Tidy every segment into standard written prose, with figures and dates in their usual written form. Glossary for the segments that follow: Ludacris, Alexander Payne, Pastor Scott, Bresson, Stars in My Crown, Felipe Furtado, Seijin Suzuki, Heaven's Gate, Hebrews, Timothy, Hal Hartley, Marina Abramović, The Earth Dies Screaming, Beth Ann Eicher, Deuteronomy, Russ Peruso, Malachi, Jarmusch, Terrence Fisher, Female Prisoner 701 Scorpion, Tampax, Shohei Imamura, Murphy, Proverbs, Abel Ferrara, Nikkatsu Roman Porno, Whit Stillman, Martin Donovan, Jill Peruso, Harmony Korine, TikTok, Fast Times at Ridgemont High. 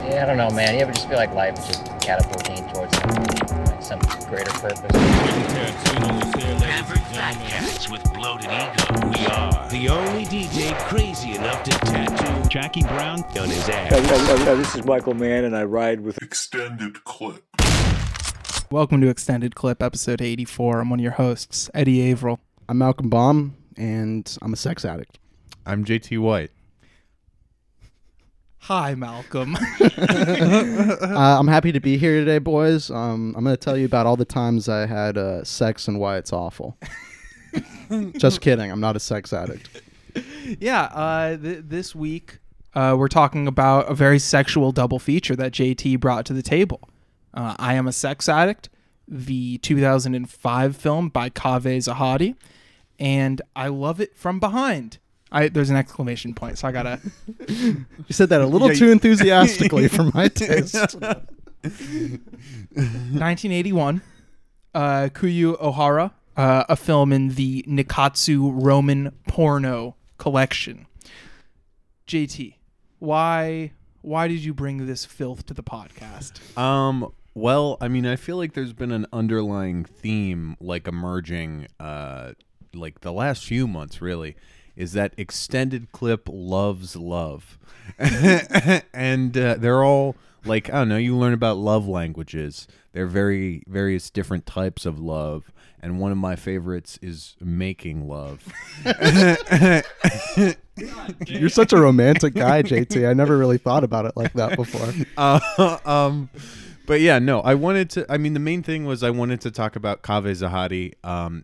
Yeah, I don't know, man. You ever just feel like life is just catapulting towards some greater purpose? Average fat cats with bloated ego. We are the only DJ crazy enough to tattoo Jackie Brown on his ass. This is Michael Mann, and I ride with Extended Clip. Welcome to Extended Clip, episode 84. I'm one of your hosts, Eddie Averill. I'm Malcolm Baum, and I'm a sex addict. I'm JT White. Hi, Malcolm. I'm happy to be here today, boys. I'm going to tell you about all the times I had sex and why it's awful. Just kidding. I'm not a sex addict. Yeah. This week, we're talking about a very sexual double feature that JT brought to the table. I Am a Sex Addict, the 2005 film by Kaveh Zahedi, and I Love It From Behind. There's an exclamation point, so I gotta... You said that a little too enthusiastically for my taste. 1981, Kôyû Ohara, a film in the Nikkatsu Roman Porno collection. JT, why did you bring this filth to the podcast? Well, I mean, I feel like there's been an underlying theme, like, emerging, like, the last few months, really, is that Extended Clip loves love. And they're all, like, I don't know, you learn about love languages. There are various different types of love. And one of my favorites is making love. You're such a romantic guy, JT. I never really thought about it like that before. But yeah, no, the main thing was I wanted to talk about Kaveh Zahedi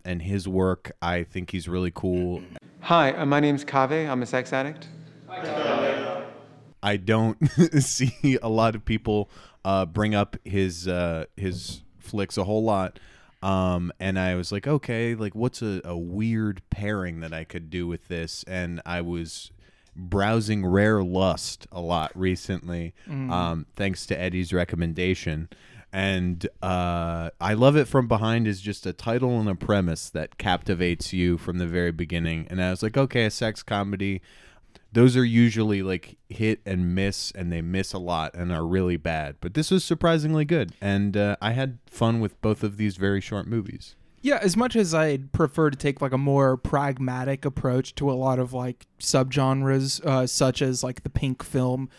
and his work. I think he's really cool. Hi, my name's Kaveh. I'm a sex addict. Hi, Kaveh. I don't see a lot of people bring up his flicks a whole lot. And I was like, okay, like what's a weird pairing that I could do with this? And I was browsing Rare Lust a lot recently, thanks to Eddie's recommendation, and I Love It From Behind is just a title and a premise that captivates you from the very beginning. And I was like, okay, a sex comedy, those are usually like hit and miss, and they miss a lot and are really bad, but this was surprisingly good, and I had fun with both of these very short movies. Yeah, as much as I'd prefer to take like a more pragmatic approach to a lot of like subgenres, such as like the pink film,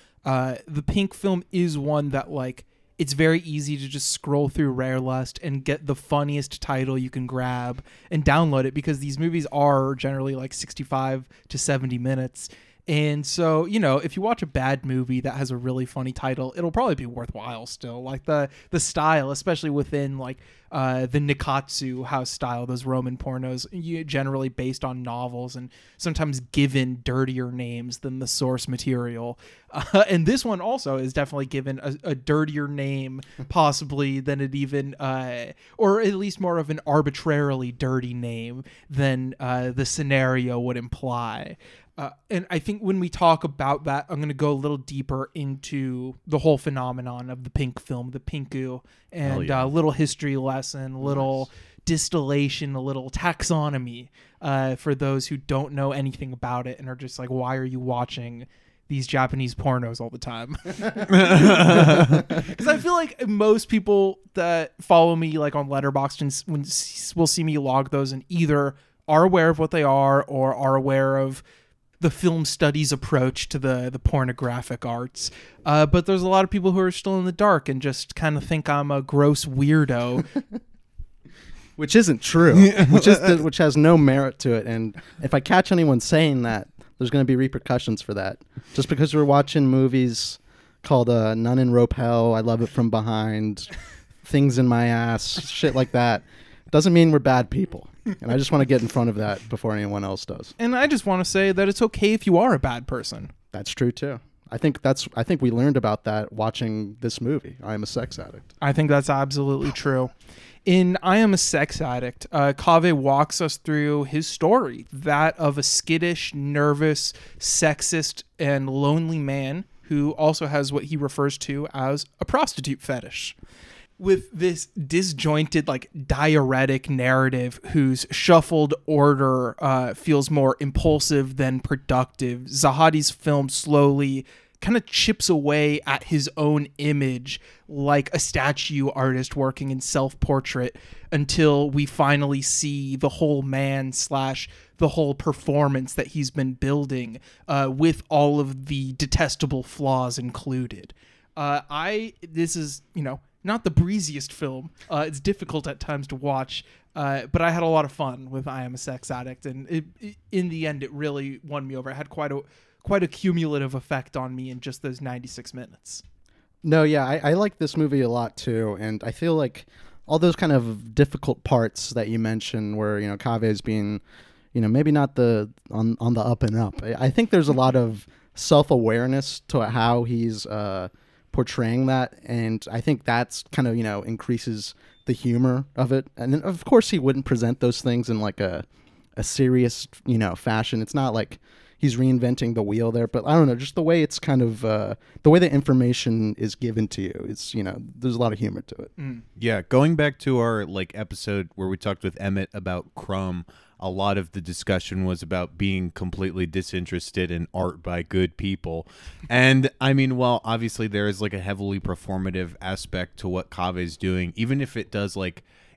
is one that like it's very easy to just scroll through Rare Lust and get the funniest title you can grab and download it, because these movies are generally like 65 to 70 minutes. And so, you know, if you watch a bad movie that has a really funny title, it'll probably be worthwhile still. Like the style, especially within like the Nikkatsu house style, those Roman pornos, generally based on novels and sometimes given dirtier names than the source material. And this one also is definitely given a dirtier name, possibly, than it even, or at least more of an arbitrarily dirty name than the scenario would imply. And I think when we talk about that, I'm going to go a little deeper into the whole phenomenon of the pink film, the pinku, and a little history lesson, a little distillation, a little taxonomy for those who don't know anything about it and are just like, why are you watching these Japanese pornos all the time? Because I feel like most people that follow me like on Letterboxd will see me log those and either are aware of what they are or are aware of the film studies approach to the pornographic arts. But there's a lot of people who are still in the dark and just kind of think I'm a gross weirdo. Which isn't true, which has no merit to it. And if I catch anyone saying that, there's going to be repercussions for that. Just because we're watching movies called Nun in Rope Hell, I Love It From Behind, Things in My Ass, shit like that, doesn't mean we're bad people. And I just want to get in front of that before anyone else does. And I just want to say that it's okay if you are a bad person. That's true, too. I think we learned about that watching this movie, I Am a Sex Addict. I think that's absolutely true. In I Am a Sex Addict, Kaveh walks us through his story, that of a skittish, nervous, sexist, and lonely man who also has what he refers to as a prostitute fetish. With this disjointed, like, diuretic narrative whose shuffled order feels more impulsive than productive, Zahedi's film slowly kind of chips away at his own image like a statue artist working in self-portrait until we finally see the whole man / the whole performance that he's been building with all of the detestable flaws included. This is, not the breeziest film. It's difficult at times to watch, but I had a lot of fun with I Am a Sex Addict, and it, in the end, it really won me over. It had quite a cumulative effect on me in just those 96 minutes. No, yeah, I like this movie a lot too, and I feel like all those kind of difficult parts that you mentioned, where Kaveh's being, maybe not on the up and up. I think there's a lot of self-awareness to how he's portraying that, and I think that's kind of increases the humor of it. And then, of course, he wouldn't present those things in like a serious fashion. It's not like he's reinventing the wheel there, but I don't know, just the way it's kind of, the way the information is given to you, it's, there's a lot of humor to it. Mm. Yeah, going back to our, episode where we talked with Emmett about Crumb, a lot of the discussion was about being completely disinterested in art by good people. And, while obviously there is, a heavily performative aspect to what Kaveh's doing, even if it does,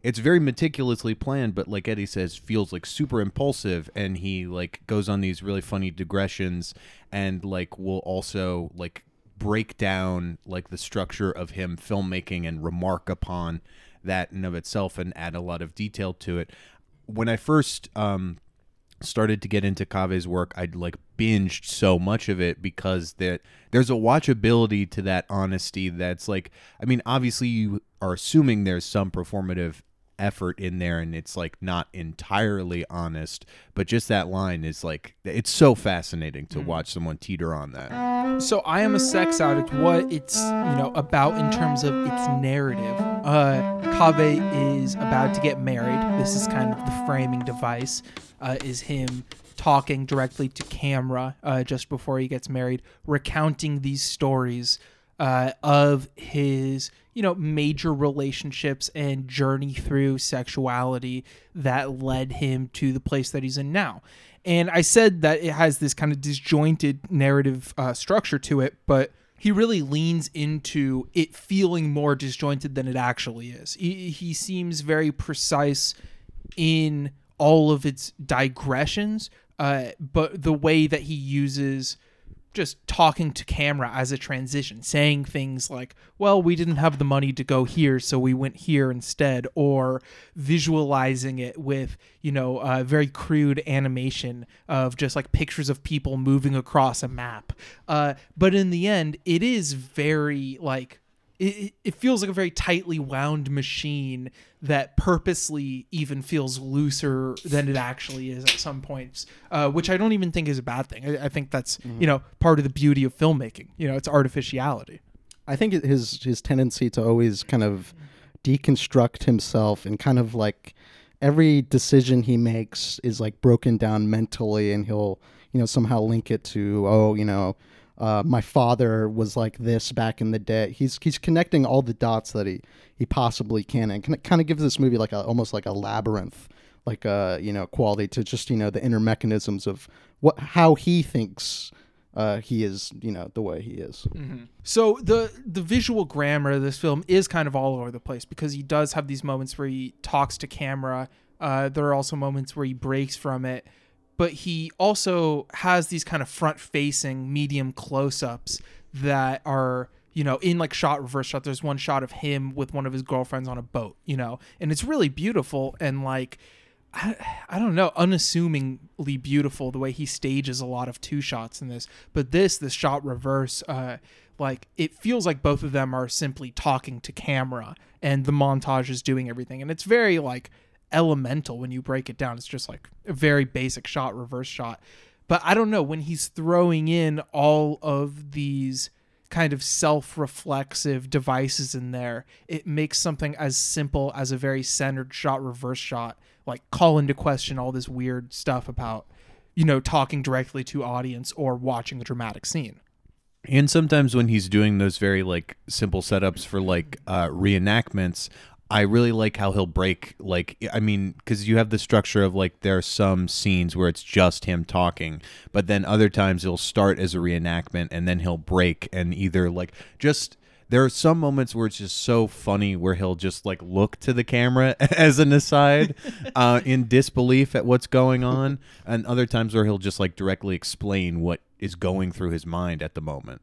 it's very meticulously planned, but like Eddie says, feels like super impulsive, and he goes on these really funny digressions and will also break down the structure of him filmmaking and remark upon that in of itself and add a lot of detail to it. When I first started to get into Kaveh's work, I'd binged so much of it because there's a watchability to that honesty that's obviously you are assuming there's some performative effort in there and it's not entirely honest, but just that line is it's so fascinating to watch someone teeter on that. So I Am a Sex Addict, what it's about in terms of its narrative. Kaveh is about to get married. This is kind of the framing device, is him talking directly to camera just before he gets married, recounting these stories of his, major relationships and journey through sexuality that led him to the place that he's in now. And I said that it has this kind of disjointed narrative structure to it, but he really leans into it feeling more disjointed than it actually is. He seems very precise in all of its digressions, but the way that he uses just talking to camera as a transition, saying things like, well, we didn't have the money to go here, so we went here instead, or visualizing it with, very crude animation of just pictures of people moving across a map. But in the end, it is very it feels like a very tightly wound machine that purposely even feels looser than it actually is at some points, which I don't even think is a bad thing. I think that's, part of the beauty of filmmaking. It's artificiality. I think his tendency to always kind of deconstruct himself and kind of every decision he makes is broken down mentally, and he'll, somehow link it to, my father was like this back in the day. He's connecting all the dots that he possibly can, and kind of gives this movie almost like a labyrinth, quality to just the inner mechanisms of how he thinks he is, the way he is. Mm-hmm. So the visual grammar of this film is kind of all over the place because he does have these moments where he talks to camera. There are also moments where he breaks from it. But he also has these kind of front-facing medium close-ups that are, in shot, reverse shot. There's one shot of him with one of his girlfriends on a boat, and it's really beautiful and I don't know, unassumingly beautiful the way he stages a lot of two shots in this. But this shot reverse, it feels like both of them are simply talking to camera and the montage is doing everything. And it's very elemental when you break it down. It's just a very basic shot, reverse shot. But I don't know, when he's throwing in all of these kind of self-reflexive devices in there, it makes something as simple as a very centered shot, reverse shot, call into question all this weird stuff about, talking directly to audience or watching a dramatic scene. And sometimes when he's doing those very simple setups for reenactments, I really like how he'll break, like, I mean, because you have the structure of, like, there are some scenes where it's just him talking, but then other times it'll start as a reenactment, and then he'll break and either, like, just, there are some moments where it's just so funny where he'll just, like, look to the camera as an aside in disbelief at what's going on, and other times where he'll just, like, directly explain what is going through his mind at the moment.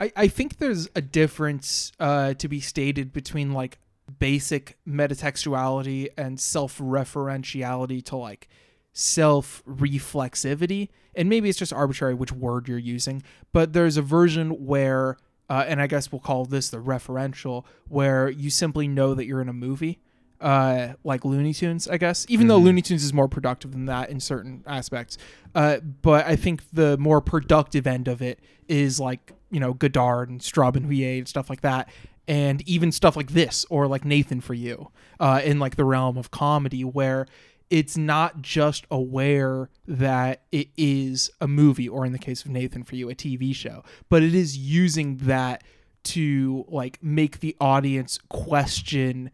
I think there's a difference to be stated between, like, basic metatextuality and self-referentiality to like self-reflexivity, and maybe it's just arbitrary which word you're using, but there's a version where and I guess we'll call this the referential, where you simply know that you're in a movie, like Looney Tunes, I guess, even though Looney Tunes is more productive than that in certain aspects, but I think the more productive end of it is like, you know, Godard and Straub and Huillet and stuff like that. And even stuff like this or like Nathan for You in like the realm of comedy, where it's not just aware that it is a movie, or in the case of Nathan for You, a TV show, but it is using that to like make the audience question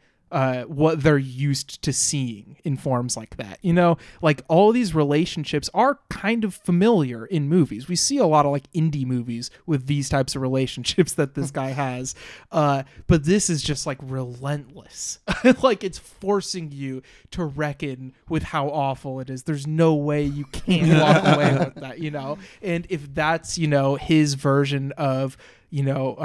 what they're used to seeing in forms like that. You know, like all these relationships are kind of familiar in movies. We see a lot of like indie movies with these types of relationships that this guy has. But this is just like relentless. Like it's forcing you to reckon with how awful it is. There's no way you can't walk away with that, you know? And if that's, you know, his version of, you know,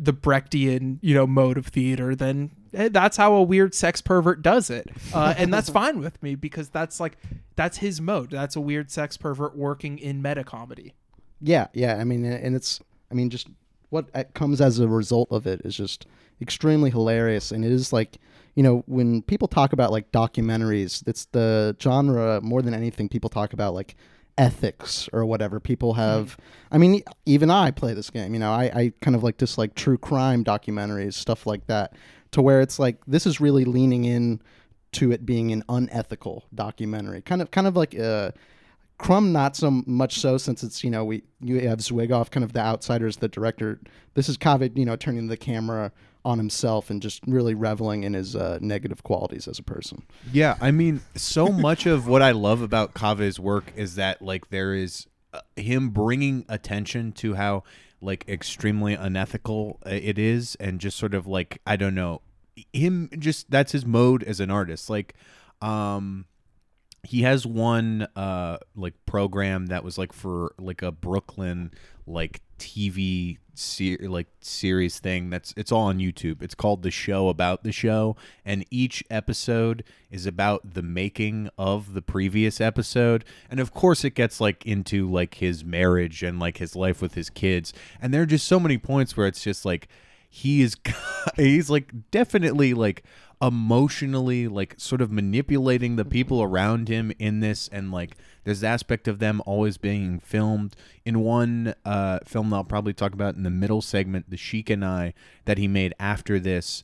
the Brechtian, you know, mode of theater, then that's how a weird sex pervert does it. And that's fine with me, because that's like, that's his mode. That's a weird sex pervert working in meta comedy. Yeah. Yeah. I mean, and it's, I mean, just what comes as a result of it is just extremely hilarious. And it is like, you know, when people talk about like documentaries, it's the genre more than anything people talk about like ethics or whatever people have. I mean, even I play this game, you know, I kind of like dislike true crime documentaries, stuff like that, to where it's like this is really leaning in to it being an unethical documentary, kind of like Crumb, not so much so, since it's, you know, you have Zwigoff, kind of the outsiders, the director. This is Kaveh, you know, turning the camera on himself and just really reveling in his negative qualities as a person. Yeah, I mean, so much of what I love about Kaveh's work is that like there is him bringing attention to how like extremely unethical it is, and just sort of like, I don't know, him just, that's his mode as an artist. Like he has one like program that was like for like a Brooklyn like TV series thing that's, it's all on YouTube. It's called The Show About the Show, and each episode is about the making of the previous episode, and of course it gets like into like his marriage and like his life with his kids, and there are just so many points where it's just like he's like definitely like emotionally like sort of manipulating the people around him in this, and like there's the aspect of them always being filmed. In one film that I'll probably talk about in the middle segment, The Sheik and I, that he made after this,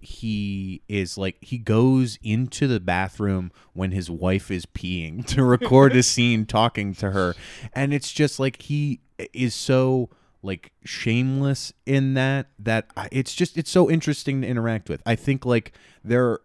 he is like, he goes into the bathroom when his wife is peeing to record a scene talking to her, and it's just like he is so like shameless in that it's just, it's so interesting to interact with. I think like there,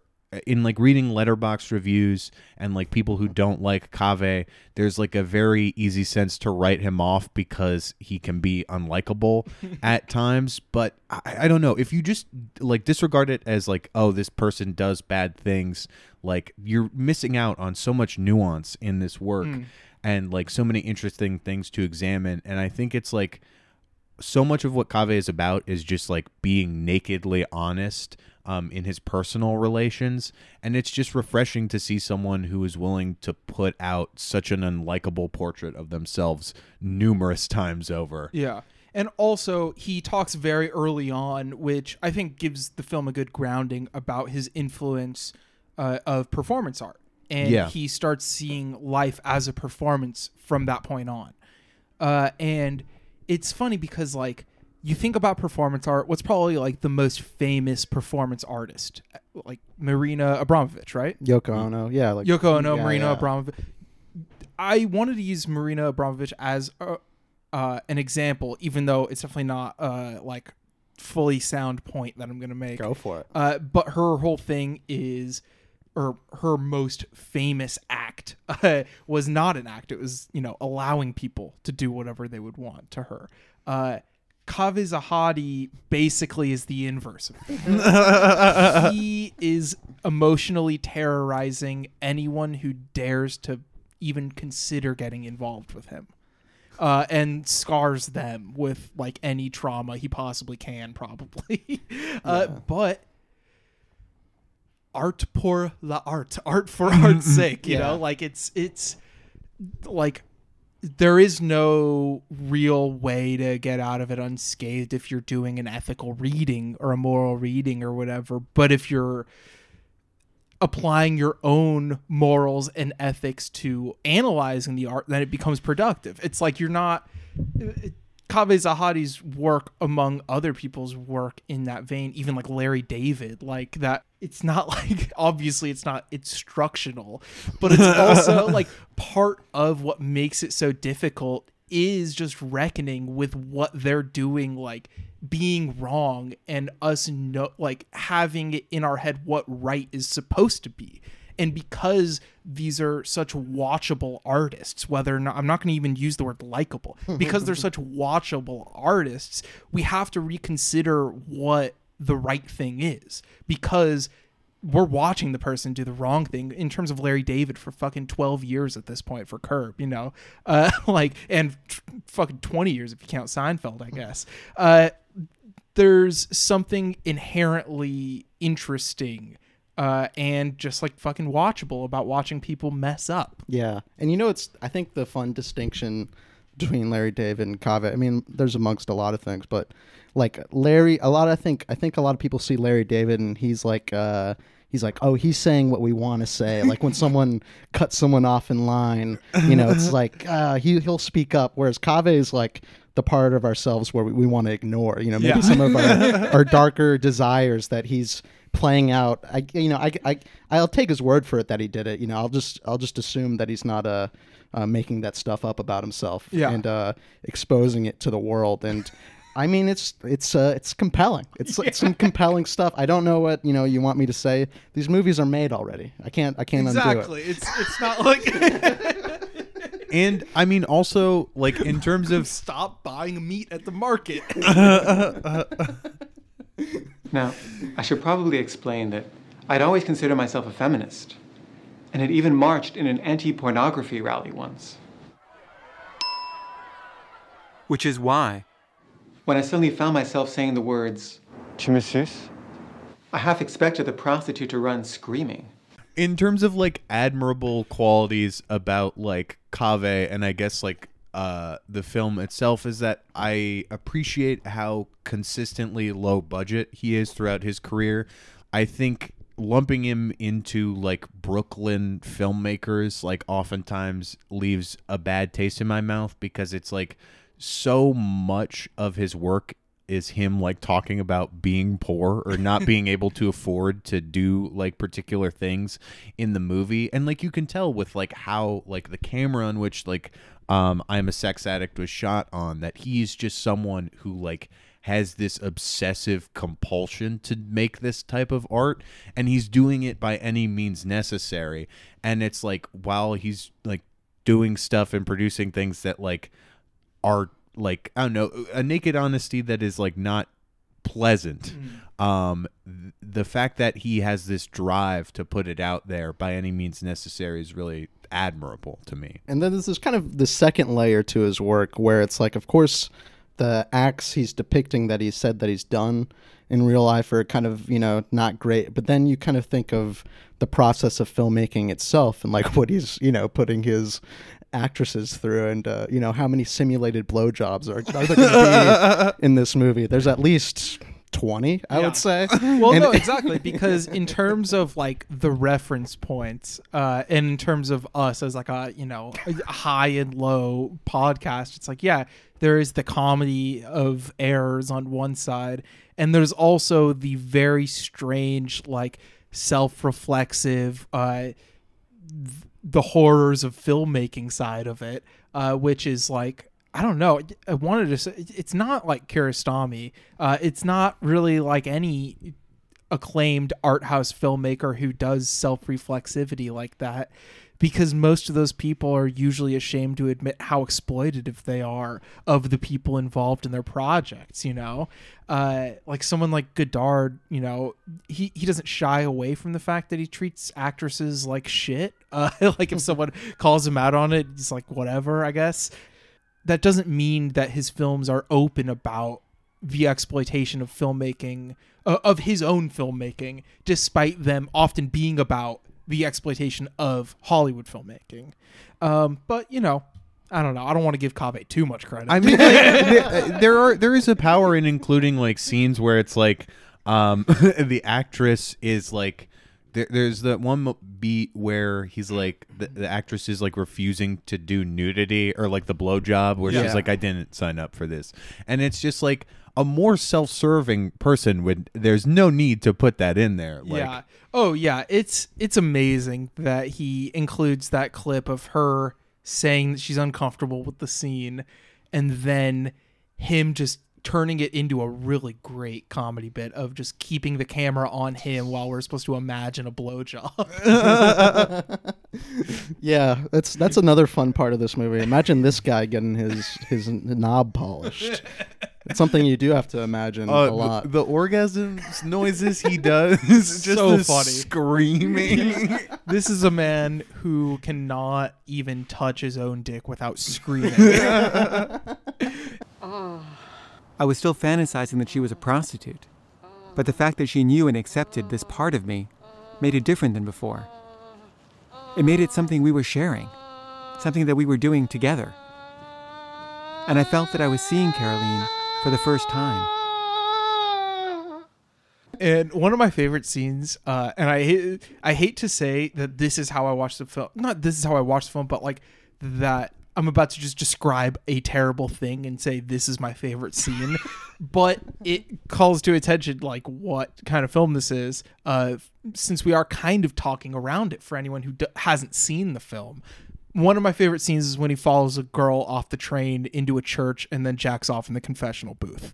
in like reading Letterboxd reviews and like people who don't like Kaveh, there's like a very easy sense to write him off because he can be unlikable at times. But I don't know, if you just like disregard it as like, oh, this person does bad things, like you're missing out on so much nuance in this work and like so many interesting things to examine. And I think it's like, so much of what Kaveh is about is just like being nakedly honest in his personal relations. And it's just refreshing to see someone who is willing to put out such an unlikable portrait of themselves numerous times over. Yeah. And also he talks very early on, which I think gives the film a good grounding, about his influence of performance art. And he starts seeing life as a performance from that point on. And it's funny because like you think about performance art, what's probably like the most famous performance artist, like Marina Abramović, right? Yoko Ono. Yeah. Like Yoko Ono, yeah, Marina Abramović. I wanted to use Marina Abramović as an example, even though it's definitely not like fully sound point that I'm going to make. Go for it. But her whole thing is, or her most famous act was not an act. It was, you know, allowing people to do whatever they would want to her. Kaveh Zahedi basically is the inverse of that. He is emotionally terrorizing anyone who dares to even consider getting involved with him, and scars them with like any trauma he possibly can, probably. But art pour la art, art for art's sake, you know, like it's like, there is no real way to get out of it unscathed if you're doing an ethical reading or a moral reading or whatever. But if you're applying your own morals and ethics to analyzing the art, then it becomes productive. It's like you're not... Kaveh Zahedi's work, among other people's work in that vein, even like Larry David, like that... It's not like, obviously it's not instructional, but it's also like part of what makes it so difficult is just reckoning with what they're doing, like being wrong, and us like having it in our head what right is supposed to be. And because these are such watchable artists, whether or not, I'm not going to even use the word likable, because they're such watchable artists, we have to reconsider what the right thing is, because we're watching the person do the wrong thing in terms of Larry David for fucking 12 years at this point for Curb, you know, like, and fucking 20 years if you count Seinfeld, I guess. There's something inherently interesting and just like fucking watchable about watching people mess up. Yeah. And you know, it's, I think the fun distinction between Larry David and Kaveh, I mean, there's amongst a lot of things, but like Larry, a lot, I think a lot of people see Larry David and he's like, oh, he's saying what we want to say. Like when someone cuts someone off in line, you know, it's like, he'll speak up. Whereas Kaveh is like the part of ourselves where we want to ignore, you know, maybe some of our darker desires that he's playing out. I'll take his word for it that he did it. You know, I'll just assume that he's not making that stuff up about himself and exposing it to the world. And I mean, it's compelling. It's some compelling stuff. I don't know what, you know, you want me to say. These movies are made already. I can't undo it. Exactly. It's not like. And I mean, also like in terms of stop buying meat at the market. Now, I should probably explain that I'd always considered myself a feminist, and had even marched in an anti-pornography rally once. Which is why, when I suddenly found myself saying the words, I half expected the prostitute to run screaming. In terms of like admirable qualities about like Kaveh, and I guess like the film itself, is that I appreciate how consistently low budget he is throughout his career. I think lumping him into like Brooklyn filmmakers like oftentimes leaves a bad taste in my mouth, because it's like, so much of his work is him like talking about being poor or not being able to afford to do like particular things in the movie. And like you can tell with like how like the camera on which like I'm a Sex Addict was shot on, that he's just someone who like has this obsessive compulsion to make this type of art, and he's doing it by any means necessary. And it's like, while he's like doing stuff and producing things that like are like, I don't know, a naked honesty that is like not pleasant. The fact that he has this drive to put it out there by any means necessary is really admirable to me. And then this is kind of the second layer to his work, where it's like, of course, the acts he's depicting that he said that he's done in real life are kind of, you know, not great. But then you kind of think of the process of filmmaking itself and like what he's, you know, putting his actresses through, and you know, how many simulated blowjobs are there gonna be in this movie? There's at least 20, I would say. Well, no, exactly, because in terms of like the reference points, and in terms of us as like a, you know, high and low podcast, it's like, yeah, there is the comedy of errors on one side, and there's also the very strange, like self-reflexive, the horrors of filmmaking side of it, which is like I don't know. I wanted to say it's not like Kiarostami. It's not really like any acclaimed art house filmmaker who does self-reflexivity like that, because most of those people are usually ashamed to admit how exploitative they are of the people involved in their projects, you know? Like someone like Godard, you know, he doesn't shy away from the fact that he treats actresses like shit. Like if someone calls him out on it, he's like, whatever, I guess. That doesn't mean that his films are open about the exploitation of filmmaking, of his own filmmaking, despite them often being about the exploitation of Hollywood filmmaking. But, you know, I don't know. I don't want to give Kaveh too much credit. I mean, like, there is a power in including, like, scenes where it's, like, the actress is, like, There's that one beat where he's like the actress is like refusing to do nudity or like the blowjob where she's like, I didn't sign up for this. And it's just like a more self-serving person would. There's no need to put that in there. Like, yeah. Oh yeah. It's amazing that he includes that clip of her saying that she's uncomfortable with the scene, and then him just turning it into a really great comedy bit of just keeping the camera on him while we're supposed to imagine a blowjob. Yeah, that's another fun part of this movie. Imagine this guy getting his knob polished. It's something you do have to imagine a lot. The orgasm noises he does, just so funny. Screaming. This is a man who cannot even touch his own dick without screaming. I was still fantasizing that she was a prostitute, but the fact that she knew and accepted this part of me made it different than before. It made it something we were sharing, something that we were doing together. And I felt that I was seeing Caroline for the first time. And one of my favorite scenes, and I hate to say that this is how I watched the film, not this is how I watched the film, but like that I'm about to just describe a terrible thing and say this is my favorite scene, but it calls to attention like what kind of film this is, since we are kind of talking around it for anyone who hasn't seen the film. One of my favorite scenes is when he follows a girl off the train into a church and then jacks off in the confessional booth.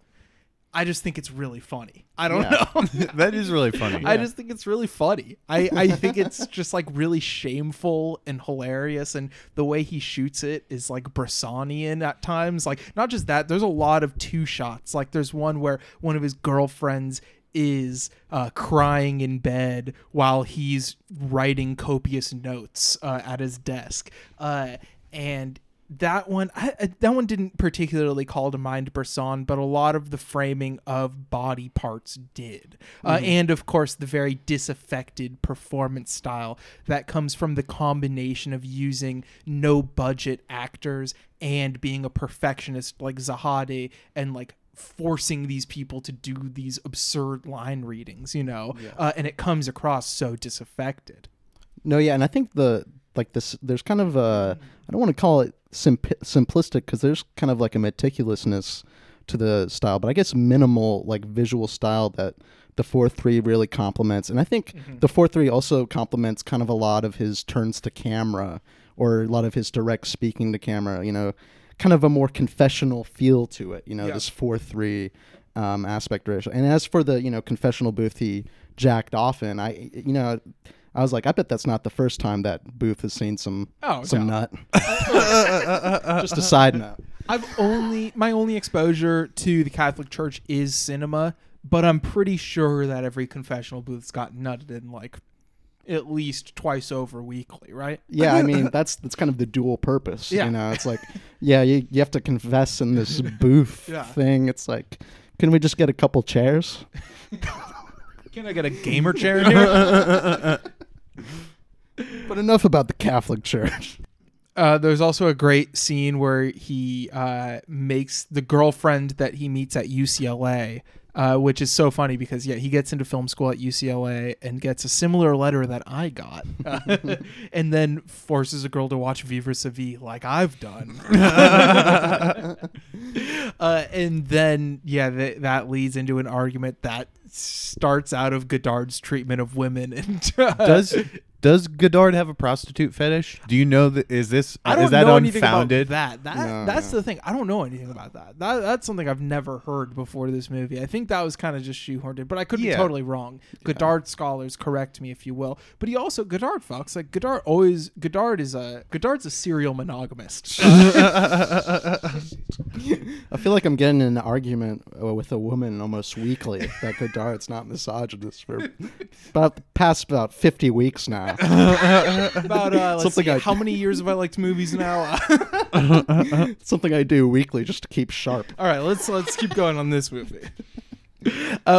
I just think it's really funny. I don't know. That is really funny. I just think it's really funny. I think it's just like really shameful and hilarious. And the way he shoots it is like Bressanian at times. Like not just that, there's a lot of two shots. Like there's one where one of his girlfriends is crying in bed while he's writing copious notes at his desk. And that one, that one didn't particularly call to mind Bresson, but a lot of the framing of body parts did, and of course the very disaffected performance style that comes from the combination of using no-budget actors and being a perfectionist like Zahedi and like forcing these people to do these absurd line readings, you know, and it comes across so disaffected. No, yeah, and I think there's kind of a, I don't want to call it simplistic because there's kind of like a meticulousness to the style, but I guess minimal like visual style that the 4-3 really complements. And I think the 4-3 also complements kind of a lot of his turns to camera or a lot of his direct speaking to camera, you know, kind of a more confessional feel to it, you know, this 4-3 aspect ratio. And as for the, you know, confessional booth he jacked off in, I was like, I bet that's not the first time that Booth has seen some nut. Just a side note. My only exposure to the Catholic Church is cinema, but I'm pretty sure that every confessional Booth's got nutted in like at least twice over weekly, right? Yeah, I mean that's kind of the dual purpose. Yeah. You know, it's like, yeah, you have to confess in this Booth thing. It's like, can we just get a couple chairs? Can I get a gamer chair here? But enough about the Catholic Church. There's also a great scene where he makes the girlfriend that he meets at UCLA, which is so funny because, yeah, he gets into film school at UCLA and gets a similar letter that I got, and then forces a girl to watch Vivre sa Vie like I've done. And then, yeah, that leads into an argument that starts out of Godard's treatment of women. And does Does Godard have a prostitute fetish? Do you know that? Is this unfounded? That's the thing. I don't know anything about that. That's something I've never heard before this movie. I think that was kind of just shoehorned in, but I could be totally wrong. Godard scholars correct me if you will. But he also Godard's a serial monogamist. I feel like I'm getting in an argument with a woman almost weekly that Godard's not misogynist for about the past about 50 weeks now. About how many years have I liked movies now? Something I do weekly just to keep sharp. All right, let's keep going on this movie.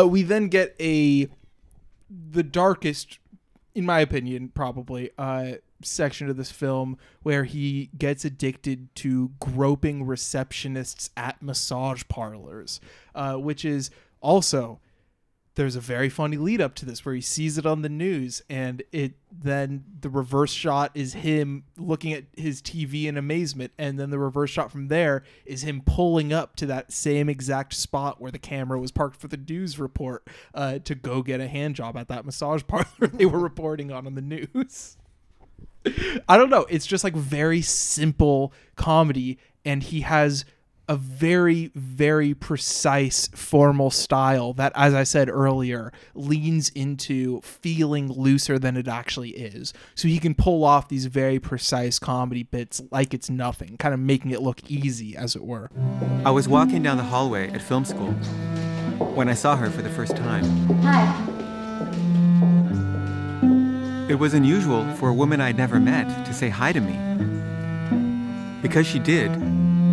We then get the darkest, in my opinion, probably section of this film where he gets addicted to groping receptionists at massage parlors, which is also. There's a very funny lead up to this where he sees it on the news, and then the reverse shot is him looking at his TV in amazement, and then the reverse shot from there is him pulling up to that same exact spot where the camera was parked for the news report to go get a hand job at that massage parlor they were reporting on the news. I don't know. It's just like very simple comedy, and he has a very, very precise formal style that, as I said earlier, leans into feeling looser than it actually is. So he can pull off these very precise comedy bits like it's nothing, kind of making it look easy, as it were. I was walking down the hallway at film school when I saw her for the first time. Hi. It was unusual for a woman I'd never met to say hi to me. Because she did,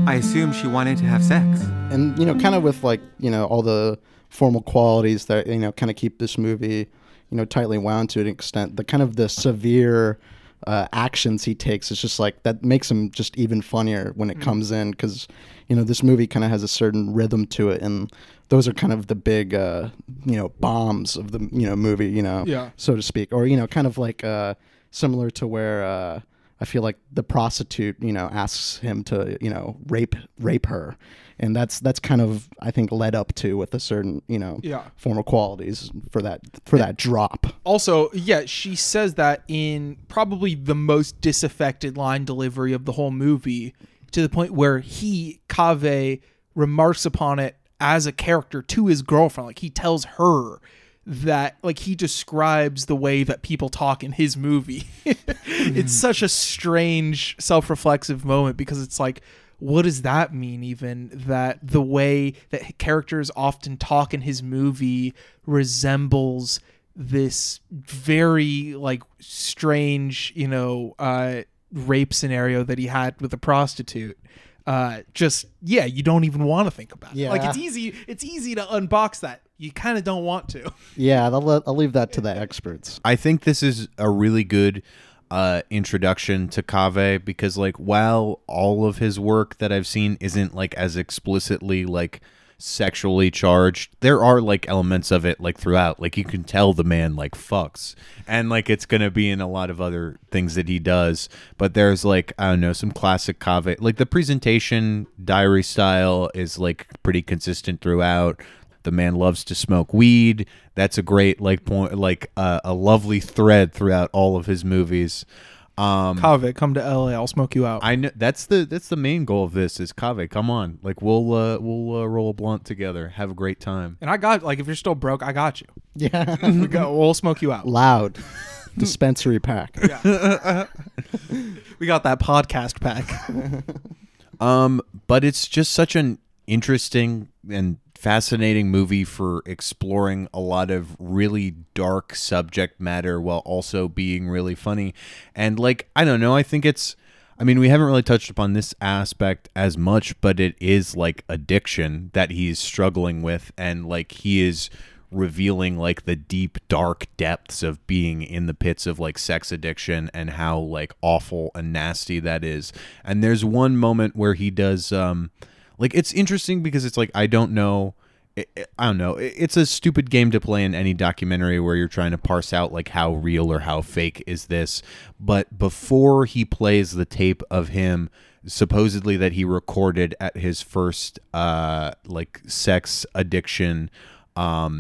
I assume she wanted to have sex. And, kind of with, all the formal qualities that, kind of keep this movie, tightly wound to an extent, the kind of the severe actions he takes is just like, that makes him just even funnier when it comes in, because, this movie kind of has a certain rhythm to it, and those are kind of the big, bombs of the, movie, so to speak. Or, kind of like similar to where... I feel like the prostitute, asks him to, rape her. And that's kind of, I think, led up to with a certain, formal qualities for that drop. Also, she says that in probably the most disaffected line delivery of the whole movie, to the point where he, Kaveh, remarks upon it as a character to his girlfriend. Like, he tells her that, like, he describes the way that people talk in his movie. It's such a strange self-reflexive moment, because it's like, what does that mean even, that the way that characters often talk in his movie resembles this very, like, strange, rape scenario that he had with a prostitute. You don't even want to think about it. Like, it's easy to unbox that. You kind of don't want to. Yeah, I'll leave that to the experts. I think this is a really good introduction to Kaveh, because, like, while all of his work that I've seen isn't, like, as explicitly, like, sexually charged, there are, like, elements of it, like, throughout. Like, you can tell the man, like, fucks, and, like, it's gonna be in a lot of other things that he does, but there's, like, I don't know, some classic Kaveh, like, the presentation diary style is, like, pretty consistent throughout. The man loves to smoke weed. That's a great, like, point, like, a lovely thread throughout all of his movies. Kaveh, come to LA, I'll smoke you out. I know that's the main goal of this is, Kaveh, come on, like, we'll roll a blunt together, have a great time. And I got, like, if you're still broke, I got you. Yeah, we'll smoke you out. Loud dispensary pack. Yeah, we got that podcast pack. But it's just such an interesting and fascinating movie for exploring a lot of really dark subject matter while also being really funny. And, like, I don't know, I think it's, I mean, we haven't really touched upon this aspect as much, but it is, like, addiction that he's struggling with, and, like, he is revealing, like, the deep dark depths of being in the pits of, like, sex addiction and how, like, awful and nasty that is. And there's one moment where he does like, it's interesting because it's like, I don't know. It's a stupid game to play in any documentary where you're trying to parse out, like, how real or how fake is this. But before he plays the tape of him, supposedly that he recorded at his first, like, sex addiction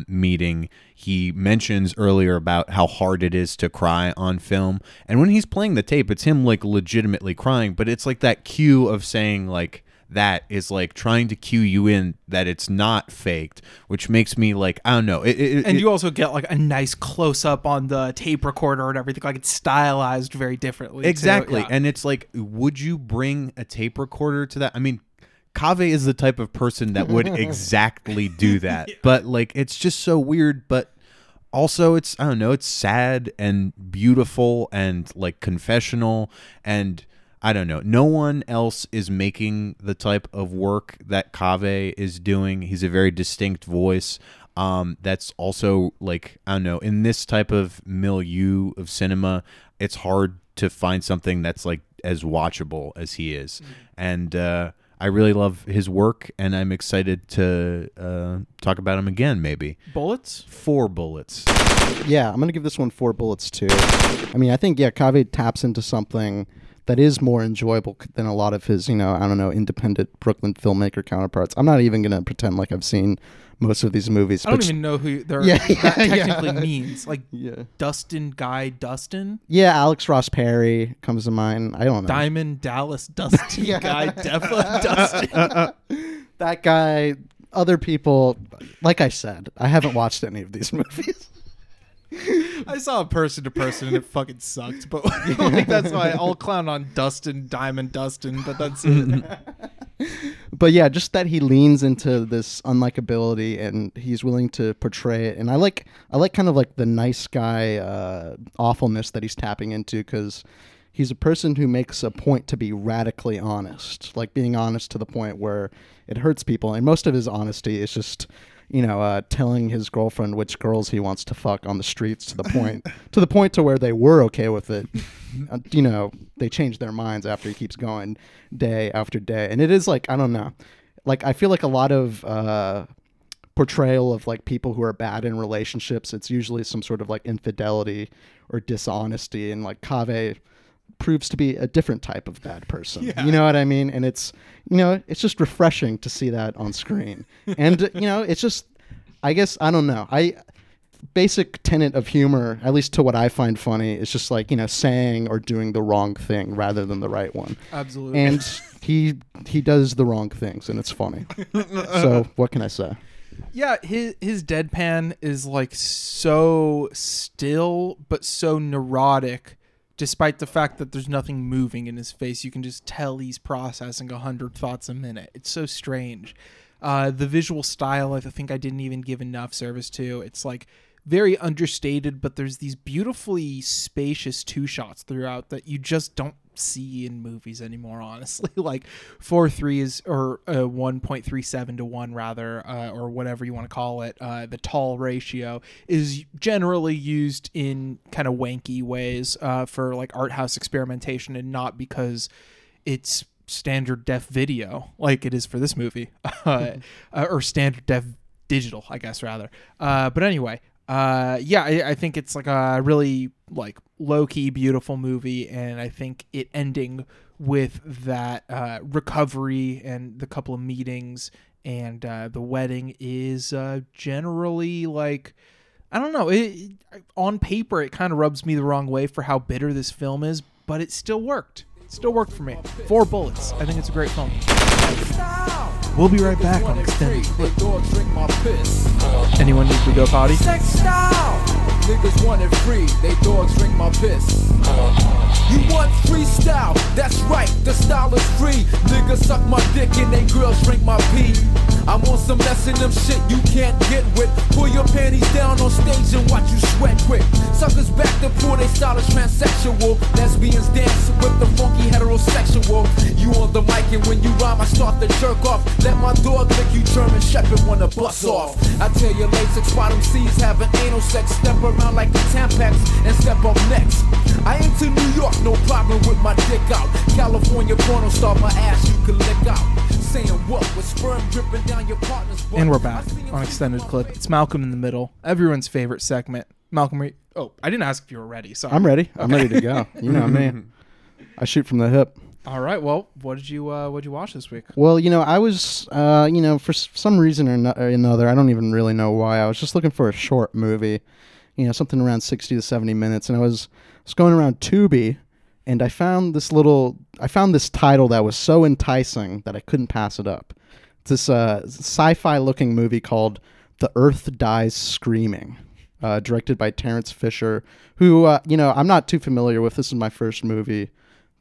meeting, he mentions earlier about how hard it is to cry on film. And when he's playing the tape, it's him like legitimately crying, but it's like that cue of saying like, that is like trying to cue you in that it's not faked, which makes me like, I don't know. And you also get like a nice close up on the tape recorder and everything. Like it's stylized very differently. Exactly. So, yeah. And it's like, would you bring a tape recorder to that? I mean, Kaveh is the type of person that would exactly do that. Yeah. But like, it's just so weird. But also it's, I don't know, it's sad and beautiful and like confessional and, I don't know. No one else is making the type of work that Kaveh is doing. He's a very distinct voice. That's also like, I don't know, in this type of milieu of cinema, it's hard to find something that's like as watchable as he is. Mm-hmm. And I really love his work, and I'm excited to talk about him again, maybe. Bullets? 4 bullets. Yeah, I'm going to give this one 4 bullets, too. I mean, I think, yeah, Kaveh taps into something that is more enjoyable than a lot of his, you know, I don't know, independent Brooklyn filmmaker counterparts. I'm not even going to pretend like I've seen most of these movies. I don't even know who they're technically means. Like Dustin Guy Dustin? Yeah, Alex Ross Perry comes to mind. I don't know. Diamond Dallas Dustin Guy Defa Dustin. That guy, other people, like I said, I haven't watched any of these movies. I saw Person to Person and it fucking sucked, but like, that's why I'll clown on Dustin, Diamond Dustin, but that's it. But yeah, just that he leans into this unlikability and he's willing to portray it. And I like kind of like the nice guy awfulness that he's tapping into, because he's a person who makes a point to be radically honest, like being honest to the point where it hurts people. And most of his honesty is just, you know, telling his girlfriend which girls he wants to fuck on the streets to the point to where they were okay with it. You know, they change their minds after he keeps going day after day. And it is like, I don't know, like I feel like a lot of portrayal of like people who are bad in relationships, it's usually some sort of like infidelity or dishonesty, and like Kaveh proves to be a different type of bad person. Yeah. You know what I mean? And it's, you know, it's just refreshing to see that on screen. And, you know, it's just, I guess, I don't know. Basic tenet of humor, at least to what I find funny, is just like, you know, saying or doing the wrong thing rather than the right one. Absolutely. And he does the wrong things and it's funny. So what can I say? Yeah, his deadpan is like so still, but so neurotic. Despite the fact that there's nothing moving in his face, you can just tell he's processing 100 thoughts a minute. It's so strange. The visual style, I think I didn't even give enough service to. It's like very understated, but there's these beautifully spacious two shots throughout that you just don't see in movies anymore, honestly. Like 4:3 is, or 1.37 to 1 rather, or whatever you want to call it. The tall ratio is generally used in kind of wanky ways for like art house experimentation, and not because it's standard def video like it is for this movie, or standard def digital, I guess rather. But anyway. I think it's like a really like low-key beautiful movie, and I think it ending with that recovery and the couple of meetings and the wedding is generally like, I don't know, it, on paper it kind of rubs me the wrong way for how bitter this film is, but it still worked. It still worked for me. 4 bullets. I think it's a great film. We'll be right back on Extended Clip. Anyone need to go potty? Niggas want it free, they dogs drink my piss. You want freestyle? That's right, the style is free. Niggas suck my dick and they girls drink my pee. I'm on some S&M shit you can't get with. Pull your panties down on stage and watch you sweat quick. Suckers back to poor, they style is transsexual. Lesbians dance with the funky heterosexual. You on the mic and when you rhyme I start to jerk off. Let my dog lick you German Shepherd wanna bust off. I tell you latex bottom C's having anal sex. Step around like the Tampax and step up next. I ain't to New York, no problem with my dick out. California porno star, my ass you can lick out. Saying what with sperm dripping down your partner's butt. And we're back on Extended Clip. It's Malcolm in the Middle, everyone's favorite segment. Malcolm, I didn't ask if you were ready. Sorry. I'm ready. Okay. I'm ready to go. You know me. I shoot from the hip. All right. Well, what did you watch this week? Well, I was, for some reason or another, I don't even really know why, I was just looking for a short movie, something around 60 to 70 minutes, and I was going around Tubi, and I found this title that was so enticing that I couldn't pass it up. It's this sci-fi looking movie called The Earth Dies Screaming, directed by Terrence Fisher, who, I'm not too familiar with. This is my first movie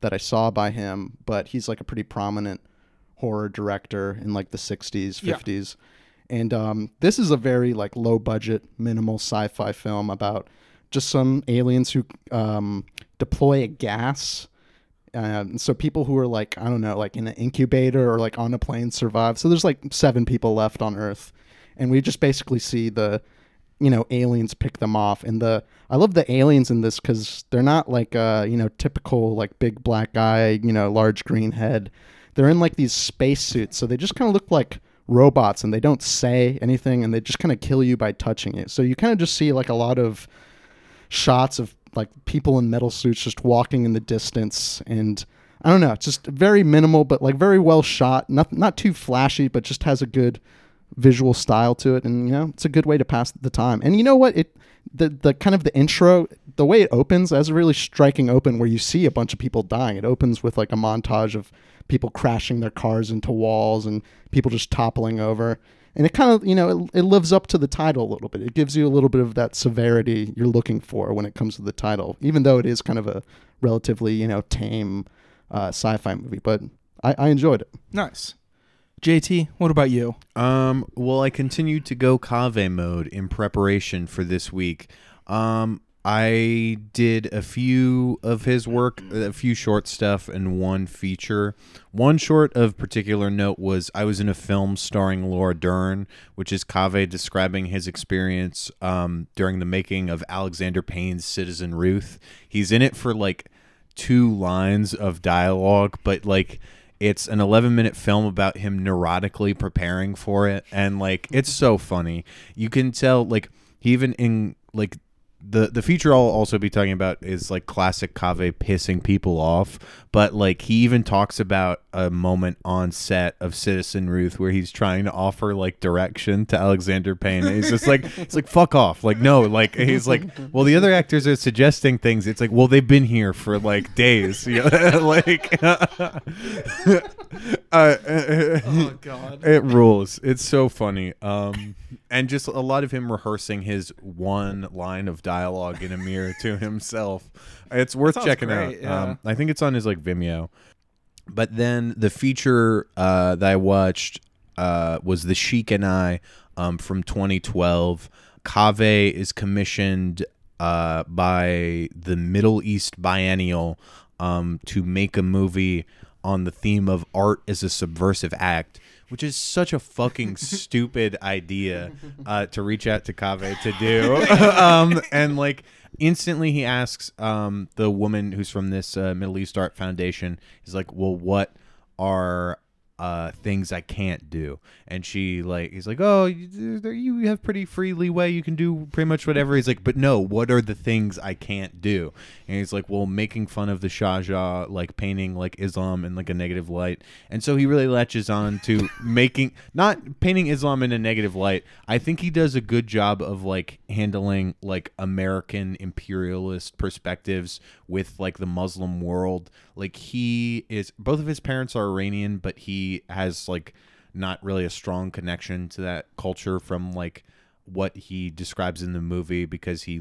that I saw by him, but he's like a pretty prominent horror director in like the 60s, 50s. Yeah. And this is a very like low budget, minimal sci-fi film about just some aliens who deploy a gas. So people who are like, I don't know, like in an incubator or like on a plane survive. So there's like 7 people left on Earth. And we just basically see the, aliens pick them off. And I love the aliens in this because they're not like, typical like big black guy, large green head. They're in like these spacesuits. So they just kind of look like robots and they don't say anything and they just kind of kill you by touching you. So you kind of just see like a lot of shots of like people in metal suits just walking in the distance. And I don't know, it's just very minimal, but like very well shot. Not too flashy, but just has a good visual style to it, and it's a good way to pass the time. And the kind of the intro, the way it opens, has a really striking open where you see a bunch of people dying. It opens with like a montage of people crashing their cars into walls and people just toppling over, and it kind of it lives up to the title a little bit. It gives you a little bit of that severity you're looking for when it comes to the title, even though it is kind of a relatively tame sci-fi movie, but I enjoyed it. Nice. JT, what about you? Well, I continued to go Kaveh mode in preparation for this week. I did a few of his work, a few short stuff, and one feature. One short of particular note was I was in a film starring Laura Dern, which is Kaveh describing his experience during the making of Alexander Payne's Citizen Ruth. He's in it for like 2 lines of dialogue, but like, it's an 11-minute film about him neurotically preparing for it, and like, it's so funny. You can tell, like, even in like the feature I'll also be talking about is like classic Kaveh pissing people off, but like, he even talks about a moment on set of Citizen Ruth where he's trying to offer like direction to Alexander Payne. And he's just like, it's like, fuck off. Like, no, like, he's like, well, the other actors are suggesting things. It's like, well, they've been here for like days. Like, oh God, it rules. It's so funny. And just a lot of him rehearsing his one line of dialogue in a mirror to himself. It's worth checking out. Yeah. I think it's on his like Vimeo. But then the feature that I watched was The Sheik and I from 2012. Kaveh is commissioned by the Middle East Biennial to make a movie on the theme of art as a subversive act, which is such a fucking stupid idea to reach out to Kaveh to do. And like, instantly he asks the woman who's from this Middle East Art Foundation, he's like, well, what are things I can't do? And she like, he's like, oh, you have pretty free leeway, you can do pretty much whatever. He's like, but no, what are the things I can't do? And he's like, well, making fun of the Shah Jah, like painting like Islam in like a negative light. And so he really latches on to not painting Islam in a negative light. I think he does a good job of like handling like American imperialist perspectives with like the Muslim world. Like, he is, both of his parents are Iranian, but he has like not really a strong connection to that culture from like what he describes in the movie, because he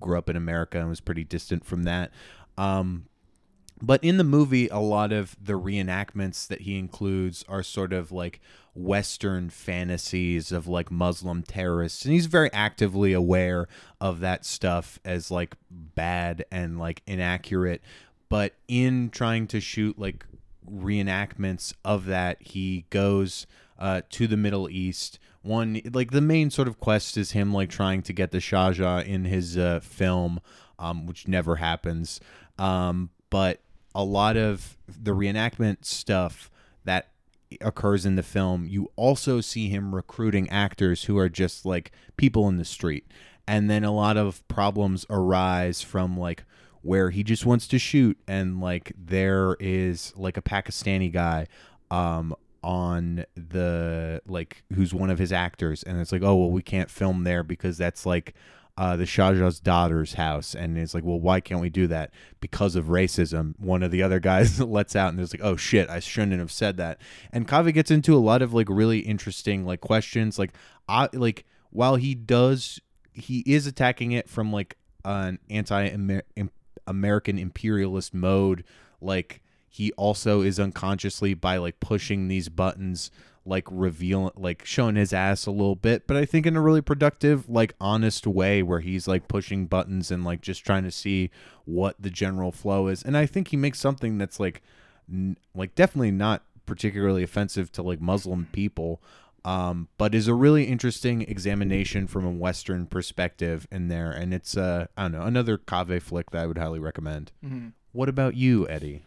grew up in America and was pretty distant from that. But in the movie, a lot of the reenactments that he includes are sort of like Western fantasies of like Muslim terrorists. And he's very actively aware of that stuff as like bad and like inaccurate. But in trying to shoot like reenactments of that, he goes to the Middle East. One, like the main sort of quest is him like trying to get the Shah Jah in his film, which never happens. But a lot of the reenactment stuff that occurs in the film, you also see him recruiting actors who are just like people in the street. And then a lot of problems arise from like where he just wants to shoot, and like there is like a Pakistani guy on the like who's one of his actors, and it's like, oh well, we can't film there because that's like the Shahja's daughter's house. And it's like, well, why can't we do that? Because of racism. One of the other guys lets out, and it's like, oh shit, I shouldn't have said that. And Kaveh gets into a lot of like really interesting like questions. Like, while he is attacking it from like an anti-American imperialist mode, like he also is unconsciously, by like pushing these buttons, like revealing, like showing his ass a little bit, but I think in a really productive, like honest way, where he's like pushing buttons and like just trying to see what the general flow is. And I think he makes something that's like definitely not particularly offensive to like Muslim people, but is a really interesting examination from a Western perspective in there. And it's I don't know, another Kaveh flick that I would highly recommend. Mm-hmm. What about you, Eddie?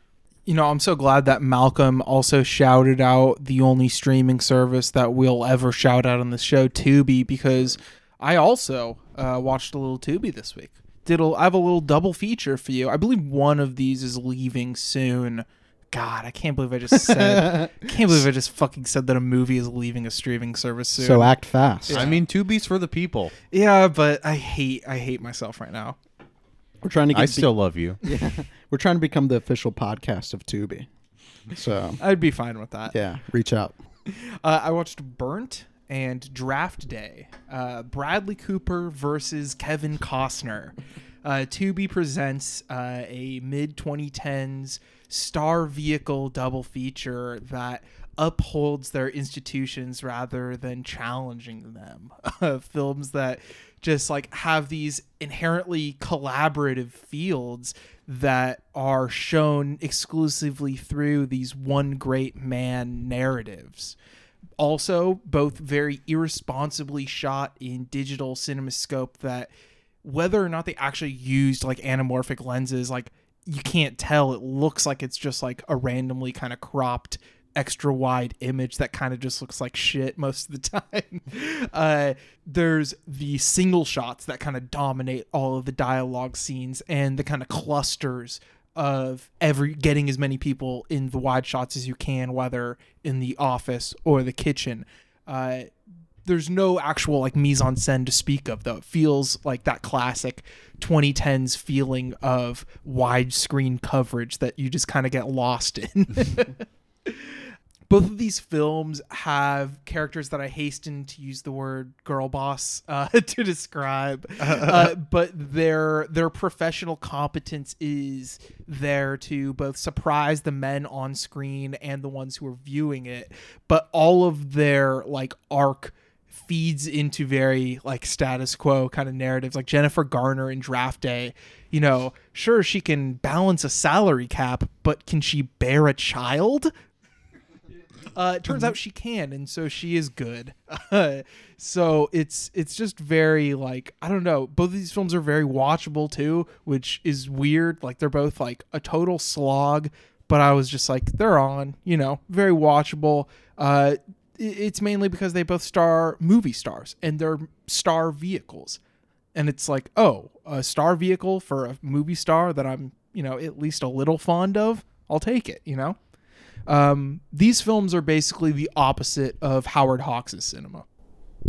You know, I'm so glad that Malcolm also shouted out the only streaming service that we'll ever shout out on the show, Tubi, because I also watched a little Tubi this week. I have a little double feature for you. I believe one of these is leaving soon. God, I can't believe I just said that a movie is leaving a streaming service soon. So act fast. Yeah. I mean, Tubi's for the people. Yeah, but I hate myself right now. We're trying to get still love you. Yeah. We're trying to become the official podcast of Tubi. So I'd be fine with that. Yeah. Reach out. I watched Burnt and Draft Day. Bradley Cooper versus Kevin Costner. Tubi presents a mid-2010s star vehicle double feature that upholds their institutions rather than challenging them. Films that just like have these inherently collaborative fields that are shown exclusively through these one great man narratives. Also, both very irresponsibly shot in digital CinemaScope that, whether or not they actually used like anamorphic lenses, like you can't tell. It looks like it's just like a randomly kind of cropped extra wide image that kind of just looks like shit most of the time. There's the single shots that kind of dominate all of the dialogue scenes, and the kind of clusters of getting as many people in the wide shots as you can, whether in the office or the kitchen. There's no actual like mise-en-scène to speak of, though. It feels like that classic 2010s feeling of widescreen coverage that you just kind of get lost in. Both of these films have characters that I hasten to use the word girl boss to describe, but their professional competence is there to both surprise the men on screen and the ones who are viewing it. But all of their like arc feeds into very like status quo kind of narratives. Like Jennifer Garner in Draft Day, you know, sure, she can balance a salary cap, but can she bear a child? It turns out she can, and so she is good. So it's just very like, I don't know. Both of these films are very watchable too, which is weird. Like they're both like a total slog, but I was just like, they're on, you know, very watchable. It's mainly because they both star movie stars and they're star vehicles, and it's like, oh, a star vehicle for a movie star that I'm, you know, at least a little fond of. I'll take it, you know. These films are basically the opposite of Howard Hawks' cinema.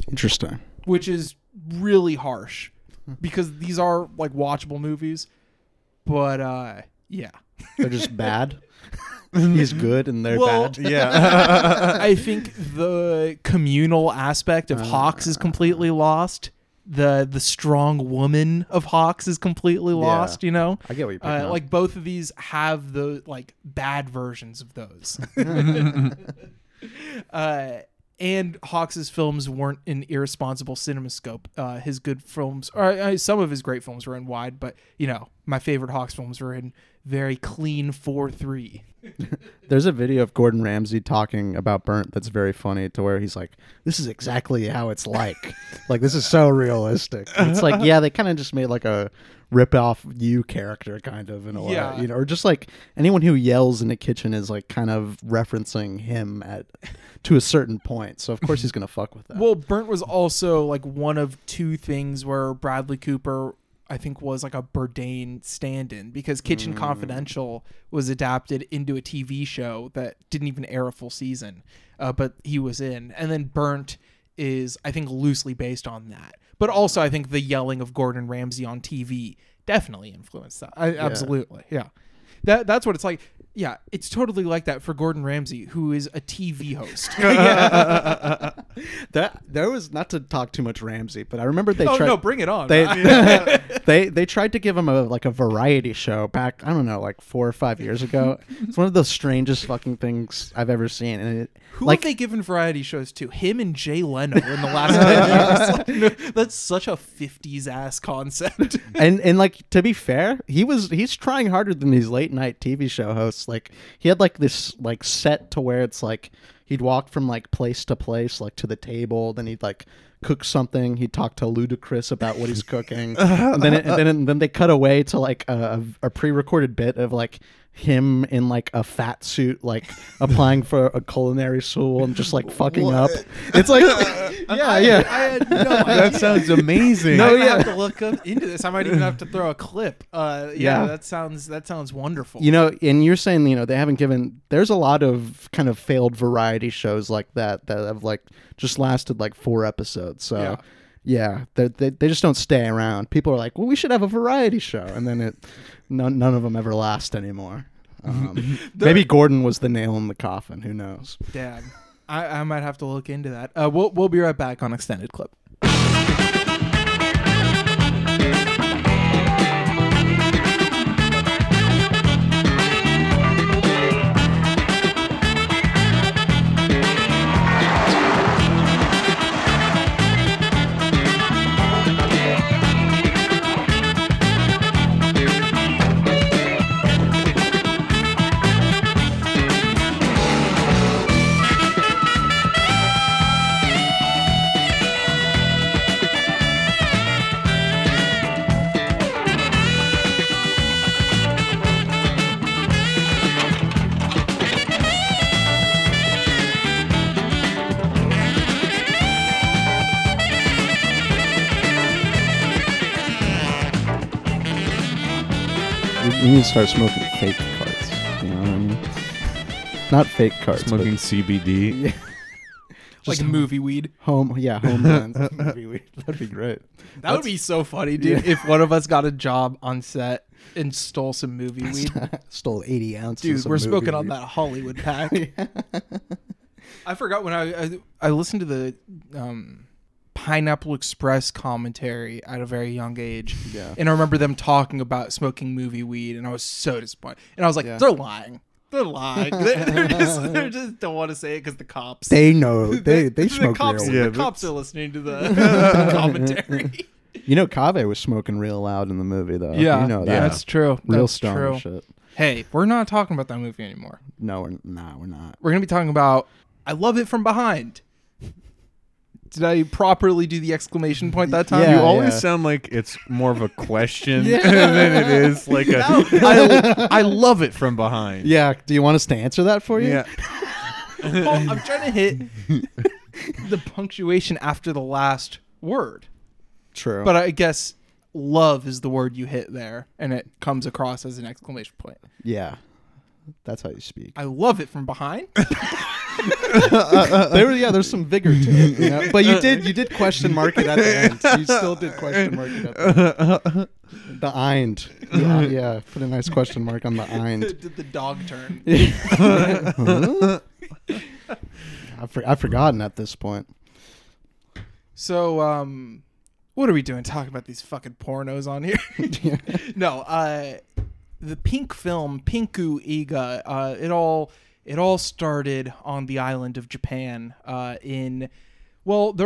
Interesting. Which is really harsh because these are like watchable movies, but yeah. They're just bad. He's good and they're bad. Yeah. I think the communal aspect of Hawks is completely lost. The strong woman of Hawks is completely lost, yeah. You know? I get what you're picking up. Like, both of these have the, like, bad versions of those. And Hawks' films weren't an irresponsible CinemaScope. His good films, or some of his great films were in wide, but, you know, my favorite Hawks films were in very clean 4:3. There's a video of Gordon Ramsay talking about Burnt that's very funny, to where he's like, this is exactly how it's like. Like, this is so realistic. It's like, yeah, they kind of just made like a rip-off you character kind of in a way, you know, or just like anyone who yells in the kitchen is like kind of referencing him to a certain point. So of course he's going to fuck with that. Well, Burnt was also like one of two things where Bradley Cooper I think was like a Bourdain stand-in, because Kitchen Confidential was adapted into a TV show that didn't even air a full season, but he was in. And then Burnt is, I think, loosely based on that. But also, I think the yelling of Gordon Ramsay on TV definitely influenced that. Absolutely. Yeah. That's what it's like. Yeah, it's totally like that for Gordon Ramsay, who is a TV host. There was, not to talk too much Ramsay, but I remember they tried. Oh no, bring it on! They tried to give him a variety show back, I don't know, like 4 or 5 years ago. It's one of the strangest fucking things I've ever seen. And who have they given variety shows to? Him and Jay Leno in the last 10 years. Like, that's such a 50s ass concept. And like, to be fair, he's trying harder than these late night TV show hosts. Like, he had like this like set to where it's like he'd walk from like place to place, like to the table, then he'd like cook something, he'd talk to Ludacris about what he's cooking, and then they cut away to like a pre-recorded bit of like him in like a fat suit, like applying for a culinary school and just like fucking up. It's like, I had no idea. That sounds amazing. No, I have to look into this. I might even have to throw a clip. That sounds wonderful. You know, and you're saying, you know, they haven't given. There's a lot of kind of failed variety shows like that have like just lasted like 4 episodes. So. Yeah. Yeah, they just don't stay around. People are like, well, we should have a variety show, and then none of them ever last anymore. Maybe Gordon was the nail in the coffin. Who knows? Dad, I might have to look into that. We'll be right back on Extended Clip. You need to start smoking fake carts. You know what I mean? Not fake carts. Smoking CBD. Yeah. Like movie weed. Home runs. Movie weed. That'd be great. That would be so funny, dude, if one of us got a job on set and stole some movie weed. Stole 80 ounces. Dude, we're smoking on that Hollywood pack. Yeah. I forgot when I listened to the Pineapple Express commentary at a very young age, and I remember them talking about smoking movie weed, and I was so disappointed, and I was like, they're lying they just don't want to say it because the cops, they know, they smoke. The cops are listening to the commentary. You know, Kaveh was smoking real loud in the movie, though. Yeah, you know that. Yeah, that's true. Real strong shit. Hey, we're not talking about that movie anymore. No, we're not. We're gonna be talking about I Love It From Behind. Did I properly do the exclamation point that time? Yeah, you always sound like it's more of a question than it is like a. I love it from behind. Yeah. Do you want us to answer that for you? Yeah. Well, I'm trying to hit the punctuation after the last word. True. But I guess love is the word you hit there, and it comes across as an exclamation point. Yeah. That's how you speak. I love it from behind. There's some vigor to it, you know? But you did question mark it at the end. You still did question mark it at the end. The eind. Yeah, put a nice question mark on the eind. Did the dog turn? I've forgotten at this point. So, what are we doing talking about these fucking pornos on here? No, the pink film, Pinku Iga, it all started on the island of Japan there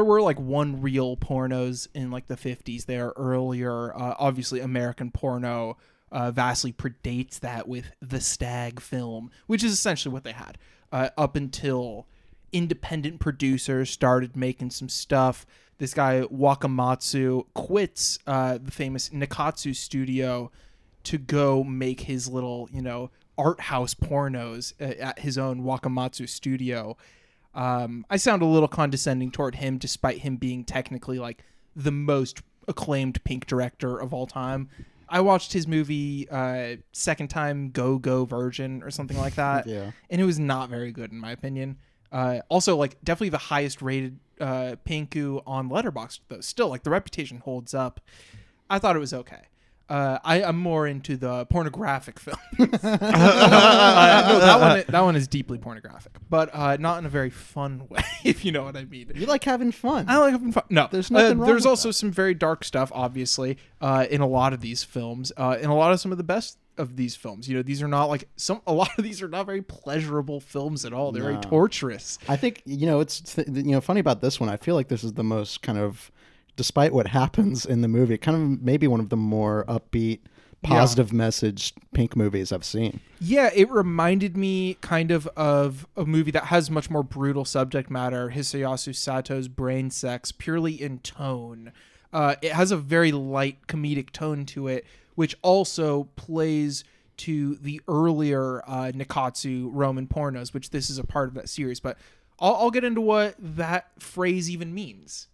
were like one reel pornos in like the 50s there earlier. Obviously, American porno vastly predates that with the stag film, which is essentially what they had up until independent producers started making some stuff. This guy, Wakamatsu, quits the famous Nikkatsu studio to go make his little, you know, art house pornos at his own Wakamatsu studio. I sound a little condescending toward him, despite him being technically like the most acclaimed pink director of all time. I watched his movie Second Time Go Go Virgin or something like that. Yeah. And it was not very good in my opinion. Also, like, definitely the highest rated pinku on Letterboxd, though. Still, like, the reputation holds up. I thought it was okay. I'm more into the pornographic films. No, that one is deeply pornographic, but not in a very fun way, if you know what I mean. You like having fun. I like having fun. No, there's nothing wrong. There's also some very dark stuff, obviously, in a lot of these films, in a lot of some of the best of these films. You know, these are not like a lot of these are not very pleasurable films at all. They're very torturous. I think, you know, it's funny about this one. I feel like this is the most kind of, despite what happens in the movie, kind of maybe one of the more upbeat, positive message pink movies I've seen. Yeah, it reminded me kind of a movie that has much more brutal subject matter, Hisayasu Sato's Brain Sex, purely in tone. It has a very light comedic tone to it, which also plays to the earlier Nikkatsu Roman Pornos, which this is a part of that series, but I'll get into what that phrase even means.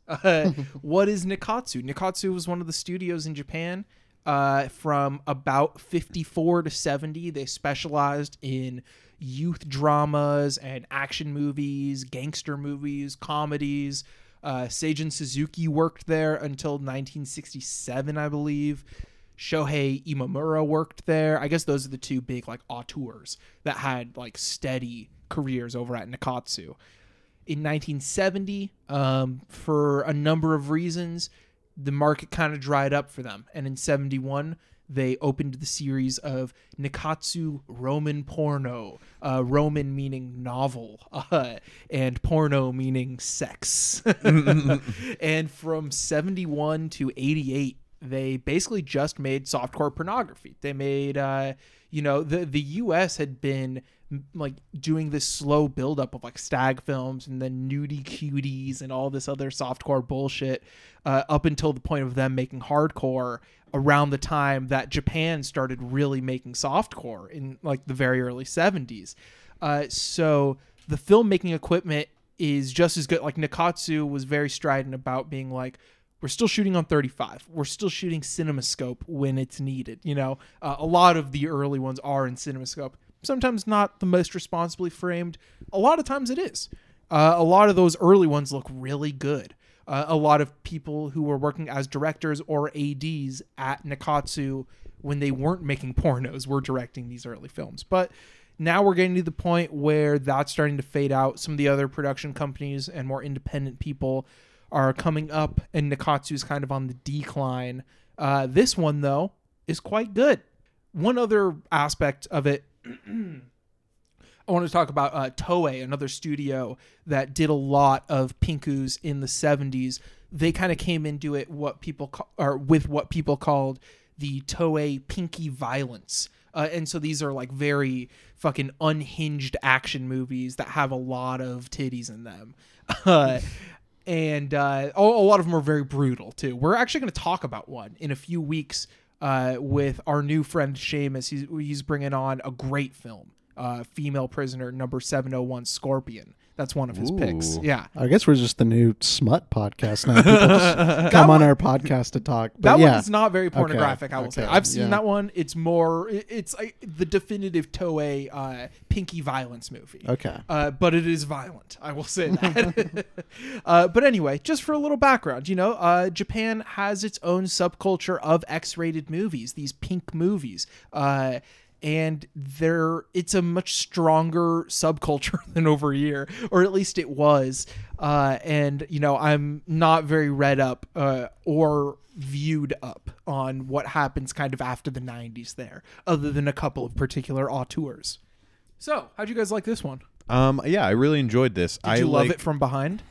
What is Nikkatsu? Nikkatsu was one of the studios in Japan from about 54 to 70. They specialized in youth dramas and action movies, gangster movies, comedies. Seijin Suzuki worked there until 1967, I believe. Shohei Imamura worked there. I guess those are the two big, like, auteurs that had, like, steady careers over at Nikkatsu. In 1970, for a number of reasons, the market kind of dried up for them. And in 71, they opened the series of Nikkatsu Roman Porno. Roman meaning novel, and porno meaning sex. And from 71 to 88, they basically just made softcore pornography. They made, the U.S. had been, like, doing this slow buildup of, like, stag films and then nudie cuties and all this other softcore bullshit up until the point of them making Hardcore around the time that Japan started really making softcore in, like, the very early 70s. So the filmmaking equipment is just as good. Like, Nikkatsu was very strident about being like, we're still shooting on 35. We're still shooting CinemaScope when it's needed. You know, a lot of the early ones are in CinemaScope. Sometimes not the most responsibly framed. A lot of times it is. A lot of those early ones look really good. A lot of people who were working as directors or ADs at Nikkatsu when they weren't making pornos were directing these early films. But now we're getting to the point where that's starting to fade out. Some of the other production companies and more independent people are coming up, and Nikkatsu's kind of on the decline. This one, though, is quite good. One other aspect of it, I want to talk about Toei, another studio that did a lot of pinkus in the 70s. They kind of came into it what people called the Toei pinky violence. And so these are, like, very fucking unhinged action movies that have a lot of titties in them. And a lot of them are very brutal, too. We're actually going to talk about one in a few weeks with our new friend, Seamus. He's bringing on a great film, Female Prisoner Number 701, Scorpion. That's one of his picks. Yeah. I guess we're just the new smut podcast now. People just come on our podcast to talk. But that one is not very pornographic, I will say. I've seen that one. It's more, it's the definitive Toei pinky violence movie. Okay. But it is violent, I will say that. But anyway, just for a little background, Japan has its own subculture of X-rated movies, these pink movies. And it's a much stronger subculture than over here, or at least it was. And, I'm not very read up or viewed up on what happens kind of after the 90s there, other than a couple of particular auteurs. So how'd you guys like this one? Yeah, I really enjoyed this. Did you love it from behind?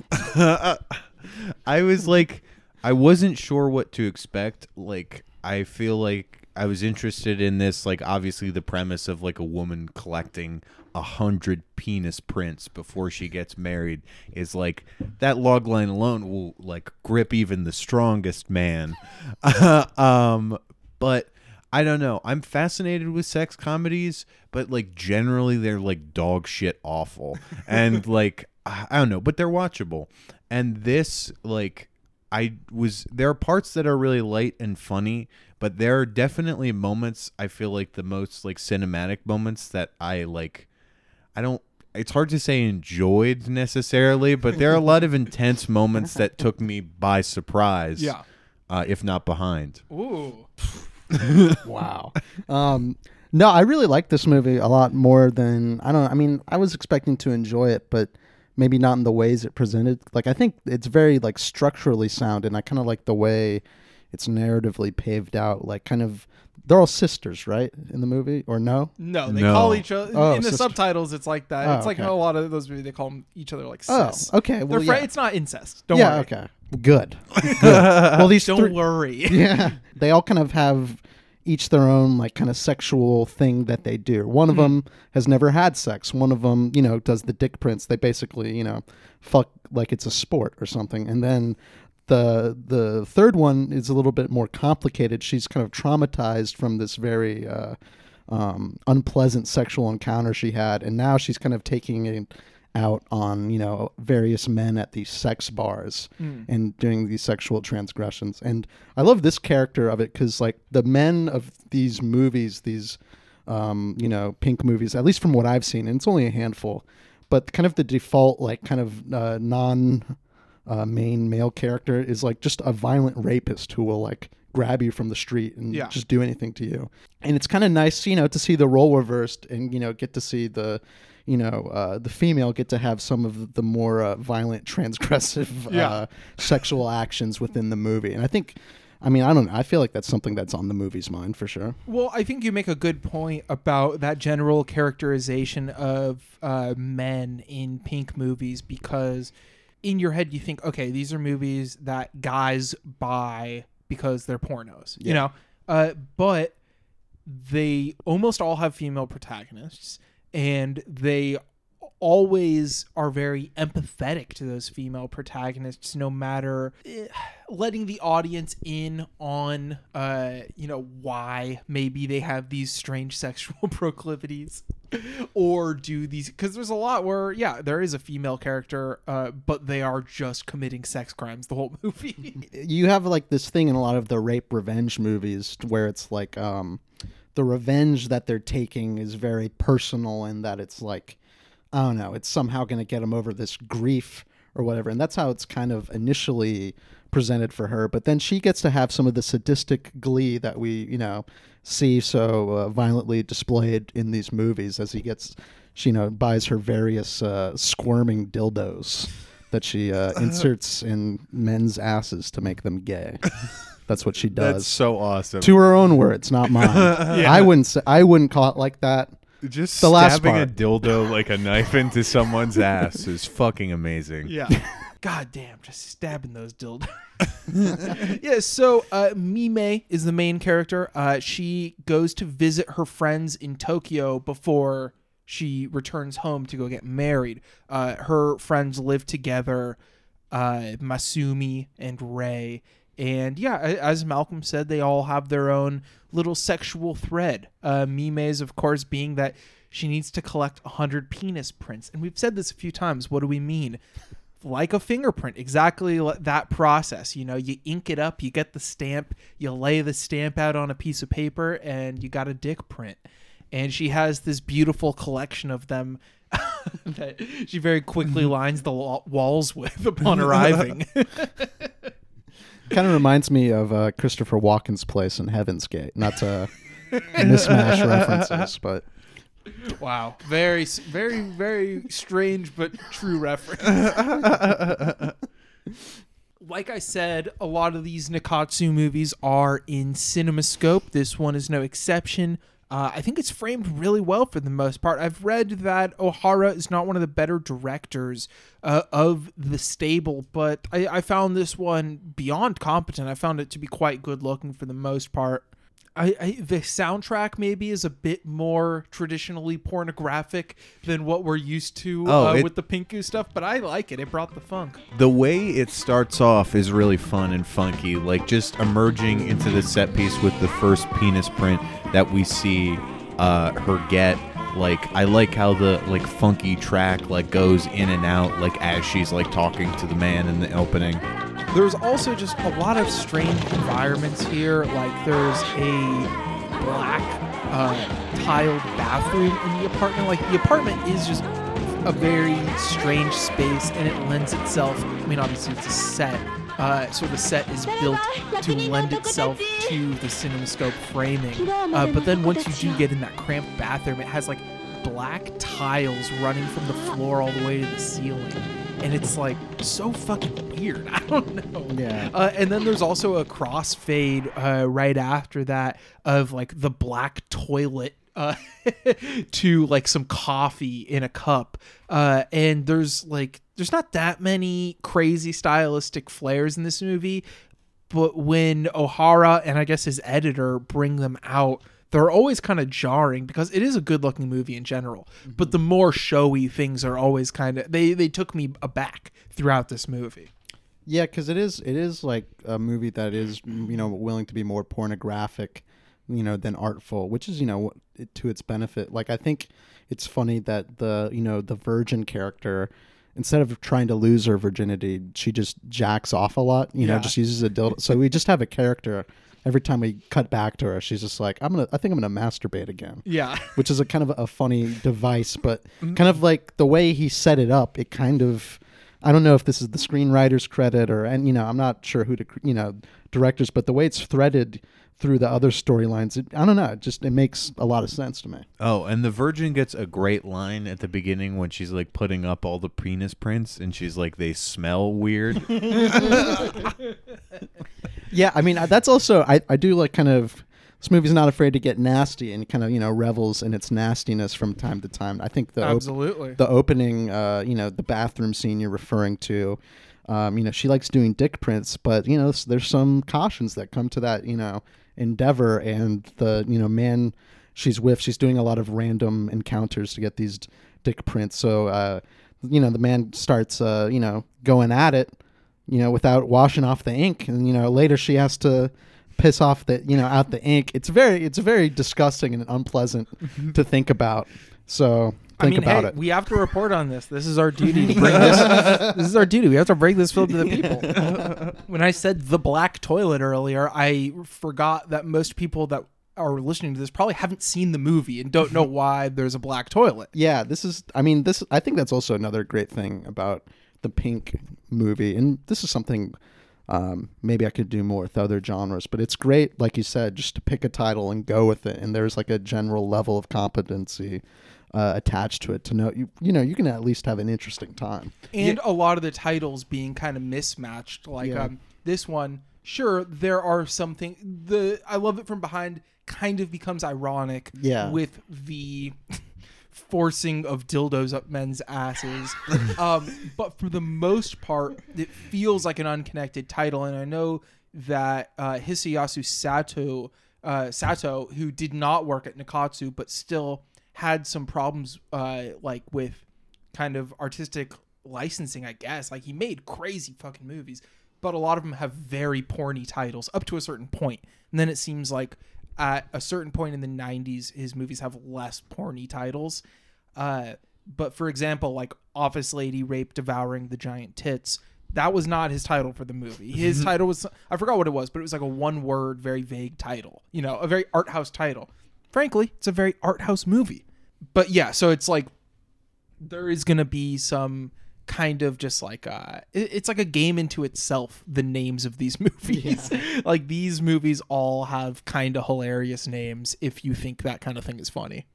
I was like, I wasn't sure what to expect. Like, I feel like I was interested in this, like, obviously the premise of, like, a woman collecting 100 penis prints before she gets married is, like, that logline alone will, like, grip even the strongest man. But I don't know. I'm fascinated with sex comedies, but, like, generally they're, like, dog shit awful. And, like, I don't know, but they're watchable. And this, like, there are parts that are really light and funny, but there are definitely moments, I feel like the most like cinematic moments that it's hard to say enjoyed necessarily, but there are a lot of intense moments that took me by surprise. Yeah. If not behind. Ooh. Wow. No, I really like this movie a lot more than I was expecting to enjoy it, but maybe not in the ways it presented. Like, I think it's very like structurally sound, and I kind of like the way it's narratively paved out. Like, kind of, they're all sisters, right, in the movie, or no? No, they call each other in the subtitles. It's like that. It's like in a lot of those movies, they call each other like sis. Oh, okay. Well, it's not incest. Don't worry. Yeah. Okay. Good. Well, these don't worry. Yeah, they all kind of have each their own like kind of sexual thing that they do. One of them has never had sex. One of them, does the dick prints. They basically, fuck like it's a sport or something. And then the third one is a little bit more complicated. She's kind of traumatized from this very unpleasant sexual encounter she had. And now she's kind of taking it out on, various men at these sex bars and doing these sexual transgressions. And I love this character of it because, like, the men of these movies, these, pink movies, at least from what I've seen, and it's only a handful, but kind of the default, like, kind of non-main male character is, like, just a violent rapist who will, like, grab you from the street and just do anything to you. And it's kind of nice, to see the role reversed and, get to see the female get to have some of the more violent, transgressive sexual actions within the movie. And I think, I don't know, I feel like that's something that's on the movie's mind for sure. Well, I think you make a good point about that general characterization of men in pink movies, because in your head you think, okay, these are movies that guys buy because they're pornos, but they almost all have female protagonists. And they always are very empathetic to those female protagonists, no matter letting the audience in on, why maybe they have these strange sexual proclivities or do these. Because there's a lot where, there is a female character, but they are just committing sex crimes the whole movie. You have like this thing in a lot of the rape revenge movies where it's like, the revenge that they're taking is very personal, and that it's like, I don't know, it's somehow going to get them over this grief or whatever. And that's how it's kind of initially presented for her. But then she gets to have some of the sadistic glee that we, see so violently displayed in these movies as she buys her various squirming dildos that she inserts in men's asses to make them gay. That's what she does. That's so awesome. To her own words, not mine. Yeah. I wouldn't call it like that. Just the last stabbing a dildo like a knife into someone's ass is fucking amazing. Yeah. God damn, just stabbing those dildos. Yeah, so Mime is the main character. She goes to visit her friends in Tokyo before she returns home to go get married. Her friends live together, Masumi and Rei. And yeah, as Malcolm said, they all have their own little sexual thread. Mime's, of course, being that she needs to collect 100 penis prints. And we've said this a few times. What do we mean? Like a fingerprint. Exactly that process. You ink it up, you get the stamp, you lay the stamp out on a piece of paper, and you got a dick print. And she has this beautiful collection of them that she very quickly lines the walls with upon arriving. Kind of reminds me of Christopher Walken's place in Heaven's Gate. Not to mismatch references, but wow, very, very, very strange but true reference. Like I said, a lot of these Nikkatsu movies are in CinemaScope. This one is no exception. I think it's framed really well for the most part. I've read that Ohara is not one of the better directors of the stable, but I found this one beyond competent. I found it to be quite good looking for the most part. The soundtrack maybe is a bit more traditionally pornographic than what we're used to with the pinku stuff, but I like it. It brought the funk. The way it starts off is really fun and funky, like just emerging into the set piece with the first penis print that we see her get. Like, I like how the like funky track like goes in and out like as she's like talking to the man in the opening. There's also just a lot of strange environments here. Like there's a black tiled bathroom in the apartment. Like the apartment is just a very strange space, and it lends itself. I mean, obviously it's a set. So the set is built to lend itself to the cinemascope framing. But then once you do get in that cramped bathroom, it has like black tiles running from the floor all the way to the ceiling. And it's like so fucking weird. I don't know. Yeah. And then there's also a crossfade right after that of like the black toilet to like some coffee in a cup. And there's not that many crazy stylistic flares in this movie. But when O'Hara and I guess his editor bring them out, they're always kind of jarring because it is a good looking movie in general, but the more showy things are always kind of, they took me aback throughout this movie. Yeah. Cause it is like a movie that is, you know, willing to be more pornographic, you know, than artful, which is, you know, to its benefit. Like, I think it's funny that the virgin character, instead of trying to lose her virginity, she just jacks off a lot, you know, just uses a dildo. So we just have a character. Every time we cut back to her, she's just like, I think I'm gonna masturbate again. Yeah. Which is a kind of a funny device, but kind of like the way he set it up, it kind of, I don't know if this is the screenwriter's credit or I'm not sure who to, directors, but the way it's threaded through the other storylines, I don't know. It makes a lot of sense to me. Oh, and the virgin gets a great line at the beginning when she's like putting up all the penis prints and she's like, they smell weird. Yeah, I mean, that's also, I do like kind of, this movie's not afraid to get nasty and kind of, revels in its nastiness from time to time. I think the opening, the bathroom scene you're referring to, she likes doing dick prints, but, there's some cautions that come to that, endeavor, and the, man she's with, she's doing a lot of random encounters to get these dick prints. So, the man starts, going at it, without washing off the ink, and later she has to piss off the out the ink. It's very disgusting and unpleasant to think about. So think about it. We have to report on this. This is our duty to bring this. This is our duty. We have to bring this film to the people. When I said the black toilet earlier, I forgot that most people that are listening to this probably haven't seen the movie and don't know why there's a black toilet. Yeah, I think that's also another great thing about the Pink movie, and this is something maybe I could do more with other genres, but it's great, like you said, just to pick a title and go with it, and there's like a general level of competency attached to it to know you can at least have an interesting time, and a lot of the titles being kind of mismatched, like this one, sure, there are something, the I Love It From Behind kind of becomes ironic with the forcing of dildos up men's asses. But for the most part, it feels like an unconnected title. And I know that Hisayasu Sato, who did not work at Nikkatsu, but still had some problems with kind of artistic licensing, I guess. Like, he made crazy fucking movies, but a lot of them have very porny titles up to a certain point. And then it seems like at a certain point in the 90s, his movies have less porny titles. But for example, like Office Lady Rape Devouring the Giant Tits, that was not his title for the movie. His title was, I forgot what it was, but it was like a one-word, very vague title. A very art house title. Frankly, it's a very art house movie. But yeah, so it's like there is going to be some kind of just like it's like a game into itself, the names of these movies. Like these movies all have kind of hilarious names if you think that kind of thing is funny.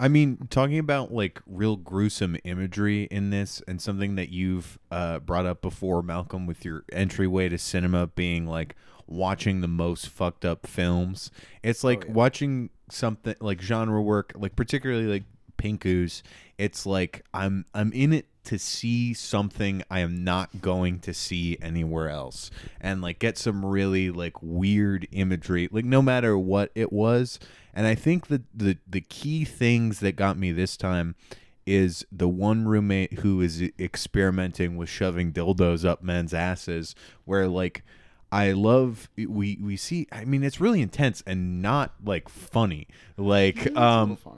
I mean, talking about like real gruesome imagery in this, and something that you've brought up before, Malcolm, with your entryway to cinema being like watching the most fucked up films. It's like watching something like genre work, like particularly like Pinku's. It's like I'm in it to see something I am not going to see anywhere else, and like get some really like weird imagery, like no matter what it was. And I think that the key things that got me this time is the one roommate who is experimenting with shoving dildos up men's asses, where like I love, we see, I mean, it's really intense and not like funny. Like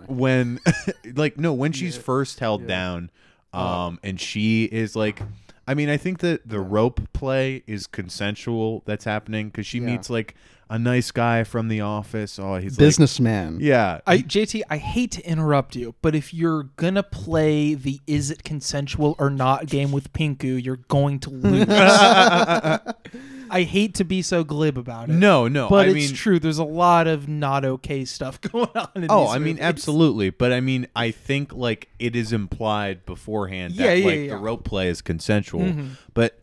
when when she's first held down, and she is like I mean, I think that the rope play is consensual that's happening because she meets like a nice guy from the office. Oh, he's businessman. Like, yeah. JT, I hate to interrupt you, but if you're gonna play the "is it consensual or not" game with Pinku, you're going to lose. I hate to be so glib about it. No, but I mean, true. There's a lot of not okay stuff going on in these movies. Mean, absolutely. But I mean, I think like it is implied beforehand that the rope play is consensual. Mm-hmm. But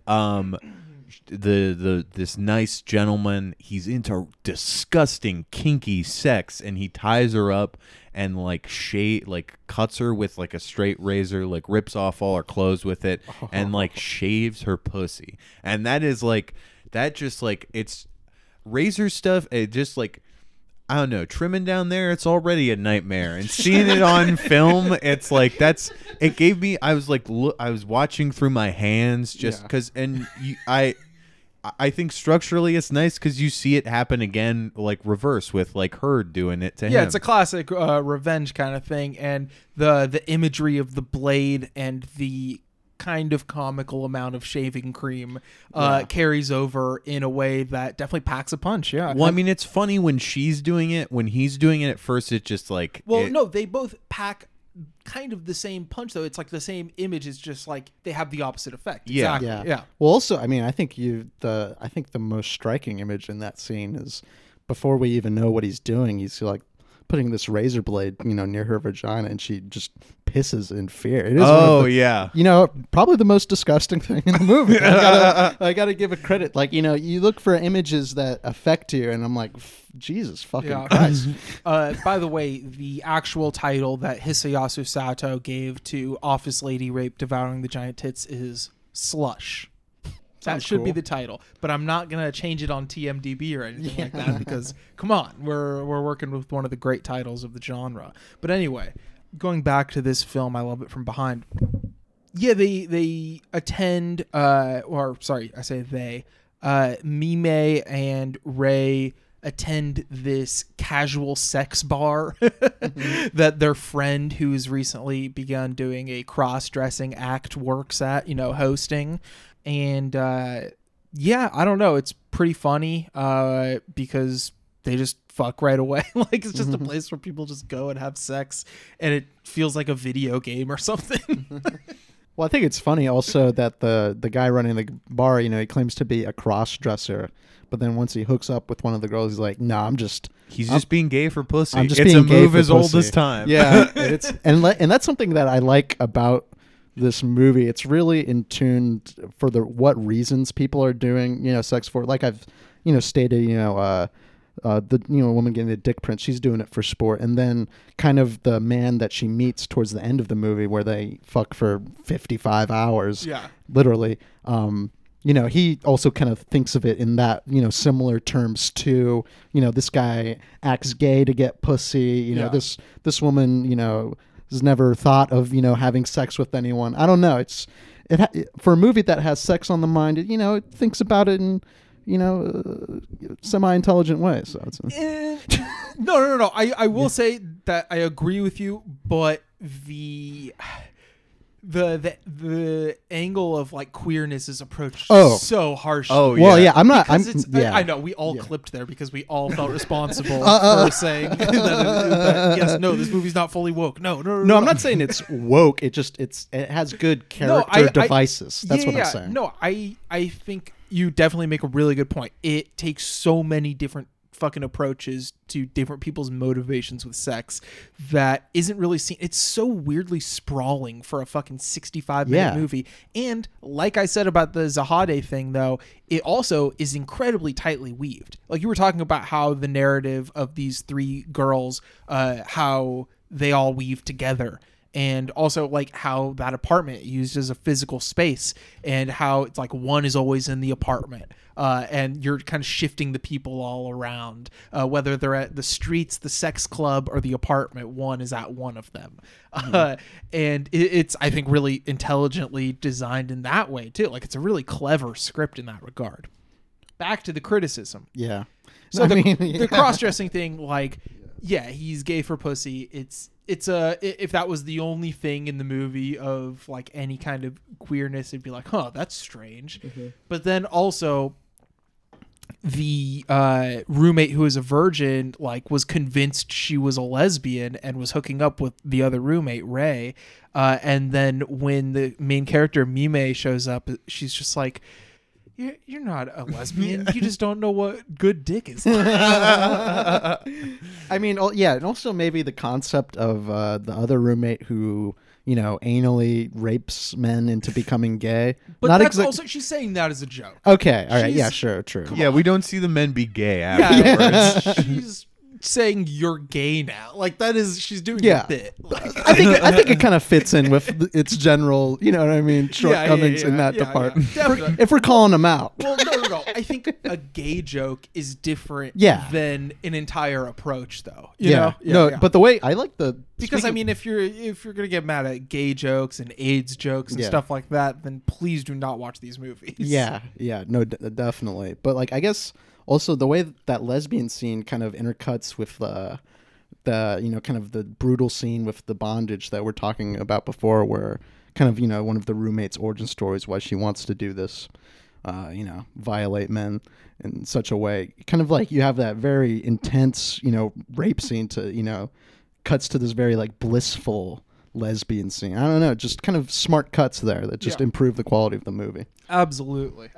this nice gentleman, he's into disgusting kinky sex, and he ties her up and cuts her with like a straight razor, like rips off all her clothes with it, and like shaves her pussy. And that is like, that just like, it's razor stuff. It just like, I don't know, trimming down there, it's already a nightmare, and seeing it on film, it's like, it gave me, I was like, look, I was watching through my hands just because, and I think structurally it's nice because you see it happen again, like reverse with like Hurd doing it to him. Yeah, it's a classic revenge kind of thing, and the imagery of the blade and the kind of comical amount of shaving cream carries over in a way that definitely packs a punch. Yeah. Well, I mean, it's funny when she's doing it, when he's doing it at first, it's just like... Well, no, they both pack kind of the same punch, though. It's like the same image. It's just like they have the opposite effect. Yeah. Exactly. Yeah. Well, also, I mean, I think the most striking image in that scene is before we even know what he's doing, he's like putting this razor blade, near her vagina, and she just pisses in fear. It is probably the most disgusting thing in the movie. I gotta give it credit. Like, you look for images that affect you, and I'm like, Jesus fucking Christ. By the way, the actual title that Hisayasu Sato gave to Office Lady Rape Devouring the Giant Tits is Slush. That should be the title, but I'm not going to change it on TMDB or anything like that because, come on, we're working with one of the great titles of the genre. But anyway, going back to this film, I love it from behind. Yeah, they attend, Mime and Ray attend this casual sex bar that their friend who's recently begun doing a cross-dressing act works at, hosting. And I don't know. It's pretty funny because they just fuck right away. Like, it's just a place where people just go and have sex, and it feels like a video game or something. Well, I think it's funny also that the guy running the bar, he claims to be a cross-dresser, but then once he hooks up with one of the girls, he's like, "Nah, I'm just being gay for pussy. It's a move as old as time." Yeah, and that's something that I like about this movie. It's really in tune for what reasons people are doing sex for. Like I've stated, the woman getting the dick print, she's doing it for sport, and then kind of the man that she meets towards the end of the movie where they fuck for 55 hours, literally. He also kind of thinks of it in that, similar terms too. This guy acts gay to get pussy. This woman, has never thought of, having sex with anyone. I don't know. For a movie that has sex on the mind, it thinks about it in, semi-intelligent way. So it's No. I will say that I agree with you, but the angle of like queerness is approached so harshly. Oh, yeah. Well, yeah, I'm not. I know we all clipped there because we all felt responsible for saying that yes, no, this movie's not fully woke. No, I'm not saying it's woke. It just it has good character devices. That's what I'm saying. No, I think you definitely make a really good point. It takes so many different fucking approaches to different people's motivations with sex that isn't really seen. It's so weirdly sprawling for a fucking 65-minute movie. And like I said about the Zahedi thing, though, it also is incredibly tightly weaved. Like you were talking about how the narrative of these three girls, how they all weave together. And also, like, how that apartment used as a physical space and how it's like one is always in the apartment and you're kind of shifting the people all around, whether they're at the streets, the sex club, or the apartment. One is at one of them. And it's, I think, really intelligently designed in that way, too. Like, it's a really clever script in that regard. Back to the criticism. Yeah. So the cross-dressing thing, like... Yeah, he's gay for pussy. It's if that was the only thing in the movie of like any kind of queerness, it'd be like, huh, that's strange. Mm-hmm. But then also the roommate who is a virgin like was convinced she was a lesbian and was hooking up with the other roommate, Ray. And then when the main character Mime shows up, she's just like, you're not a lesbian. You just don't know what good dick is like. I mean, yeah, and also maybe the concept of the other roommate who, you know, anally rapes men into becoming gay. But not that's also, she's saying that as a joke. Okay, all right, yeah, sure, true. Yeah, we don't see the men be gay afterwards. Yeah. She's saying you're gay now. Like, that is, she's doing a bit. Like, I think it kind of fits in with its general, you know what I mean, shortcomings in that department. Yeah. If we're calling them out. Well, no. I think a gay joke is different than an entire approach, though. You know? Yeah, no, but the way I like the... Because, I mean, if you're going to get mad at gay jokes and AIDS jokes and stuff like that, then please do not watch these movies. Yeah. No, definitely. But, like, I guess... Also, the way that lesbian scene kind of intercuts with the you know, kind of the brutal scene with the bondage that we're talking about before, where kind of, you know, one of the roommate's origin stories, why she wants to do this, you know, violate men in such a way. Kind of like you have that very intense, you know, rape scene to, you know, cuts to this very like blissful lesbian scene. I don't know, just kind of smart cuts there that just improve the quality of the movie. Absolutely.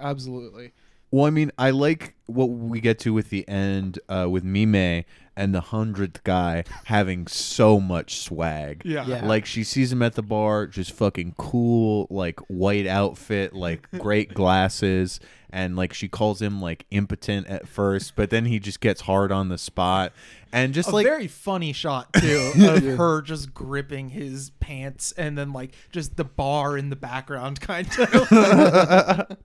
Well, I mean, I like what we get to with the end with Mime and the 100th guy having so much swag. Yeah. Like, she sees him at the bar, just fucking cool, like, white outfit, like, great glasses. And, like, she calls him, like, impotent at first, but then he just gets hard on the spot. And just, like... A very funny shot, too, of her just gripping his pants and then, like, just the bar in the background, kind of.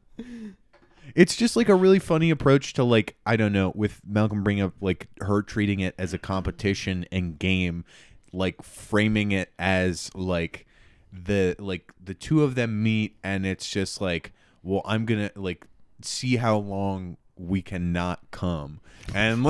It's just like a really funny approach to, like, I don't know, with Malcolm bringing up like her treating it as a competition and game, like framing it as like the two of them meet and it's just like, well, I'm gonna like see how long we cannot come and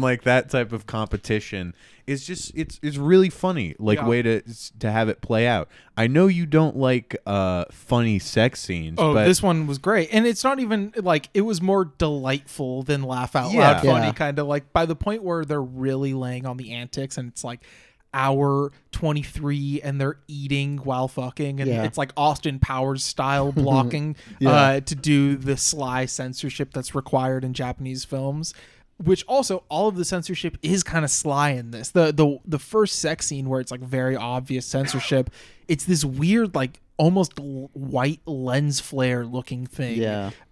like that type of competition is just it's really funny like way to have it play out. I know you don't like funny sex scenes. Oh, but this one was great, and it's not even like it was more delightful than laugh out loud funny kind of, like by the point where they're really laying on the antics and it's like hour 23 and they're eating while fucking and it's like Austin Powers style blocking to do the sly censorship that's required in Japanese films, which also all of the censorship is kind of sly in this. The first sex scene where it's like very obvious censorship, it's this weird like almost white lens flare looking thing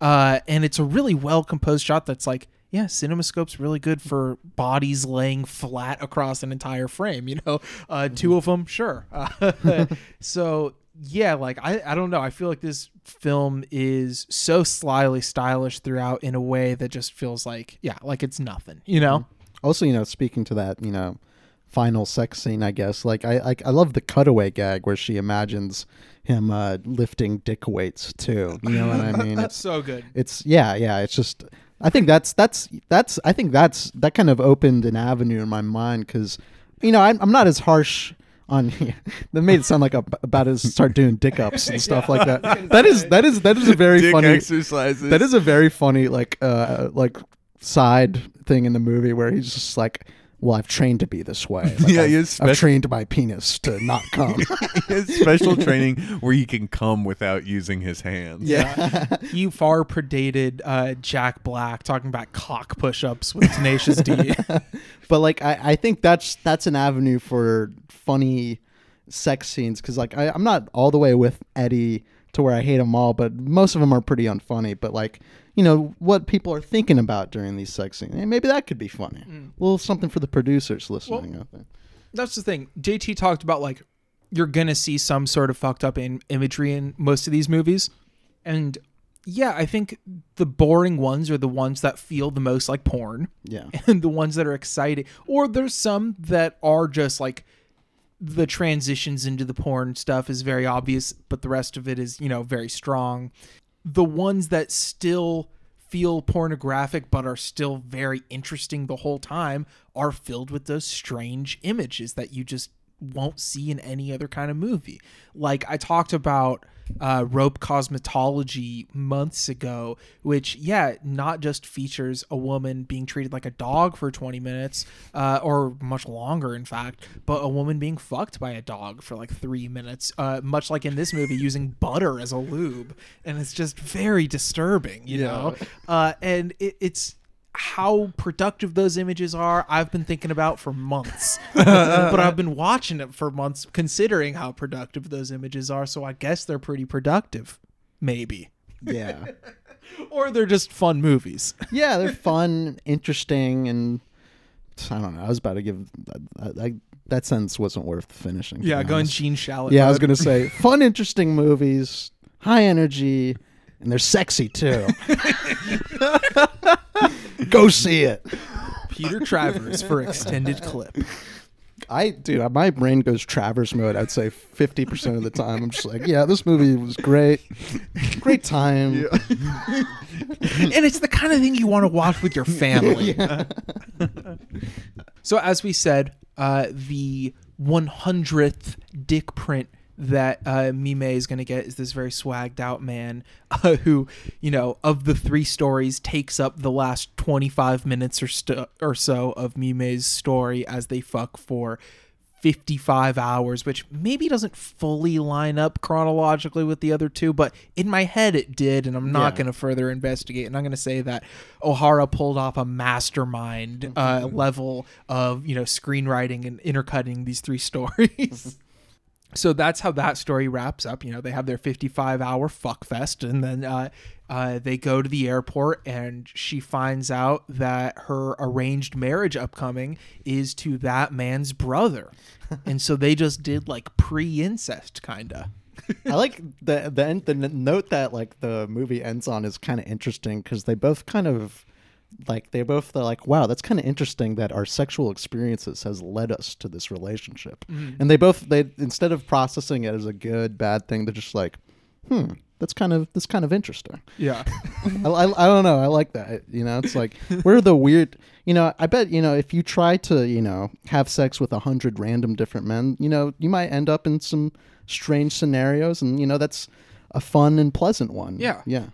and it's a really well composed shot that's like, yeah, CinemaScope's really good for bodies laying flat across an entire frame, you know? Two of them, sure. So, yeah, like, I don't know. I feel like this film is so slyly stylish throughout in a way that just feels like, yeah, like it's nothing, you know? Also, you know, speaking to that, you know, final sex scene, I guess, like, I love the cutaway gag where she imagines him lifting dick weights, too. You know what I mean? That's so good. It's, yeah, it's just... I think that kind of opened an avenue in my mind because, you know, I'm not as harsh on. That made it sound like about to start doing dick ups and stuff like that. That is a very dick funny exercises. That is a very funny like side thing in the movie where he's just like, well, I've trained to be this way. Like, I've trained my penis to not come. He has special training where he can come without using his hands. Yeah. He far predated Jack Black talking about cock push-ups with Tenacious D. But like, I think that's an avenue for funny sex scenes because like I'm not all the way with Eddie to where I hate them all, but most of them are pretty unfunny. But like, you know, what people are thinking about during these sex scenes. And maybe that could be funny. A little something for the producers listening out there. That's the thing. JT talked about, like, you're going to see some sort of fucked up imagery in most of these movies. And, yeah, I think the boring ones are the ones that feel the most like porn. Yeah. And the ones that are exciting. Or there's some that are just, like, the transitions into the porn stuff is very obvious, but the rest of it is, you know, very strong. The ones that still feel pornographic but are still very interesting the whole time are filled with those strange images that you just won't see in any other kind of movie. Like I talked about rope cosmetology months ago, which not just features a woman being treated like a dog for 20 minutes or much longer in fact, but a woman being fucked by a dog for like 3 minutes, much like in this movie using butter as a lube, and it's just very disturbing, you know. And it's how productive those images are, I've been thinking about for months. But I've been watching it for months, considering how productive those images are, so I guess they're pretty productive. Maybe. Yeah. Or they're just fun movies. Yeah, they're fun, interesting, and I don't know. I was about to give... that sentence wasn't worth finishing. Yeah, going Gene Shalit. Yeah, I was going to say, fun, interesting movies, high energy, and they're sexy, too. Go see it. Peter Travers for extended clip. Dude, my brain goes Travers mode, I'd say 50% of the time. I'm just like, yeah, this movie was great. Great time. Yeah. And it's the kind of thing you want to watch with your family. Yeah. So as we said, the 100th dick print that Mime is going to get is this very swagged out man who, you know, of the three stories takes up the last 25 minutes or so of Mime's story as they fuck for 55 hours, which maybe doesn't fully line up chronologically with the other two, but in my head it did, and I'm not going to further investigate, and I'm going to say that Ohara pulled off a mastermind level of, you know, screenwriting and intercutting these three stories. So that's how that story wraps up. You know, they have their 55-hour fuckfest, and then they go to the airport, and she finds out that her arranged marriage upcoming is to that man's brother. And so they just did, like, pre-incest, kind of. I like the note that, like, the movie ends on is kind of interesting, because they both kind of... like they're like, wow, that's kind of interesting that our sexual experiences has led us to this relationship. Mm-hmm. And they instead of processing it as a good, bad thing, they're just like, that's kind of interesting. Yeah. I don't know. I like that. You know, it's like, we're the weird, you know, I bet, you know, if you try to, you know, have sex with 100 random different men, you know, you might end up in some strange scenarios, and, you know, that's a fun and pleasant one. Yeah. Yeah.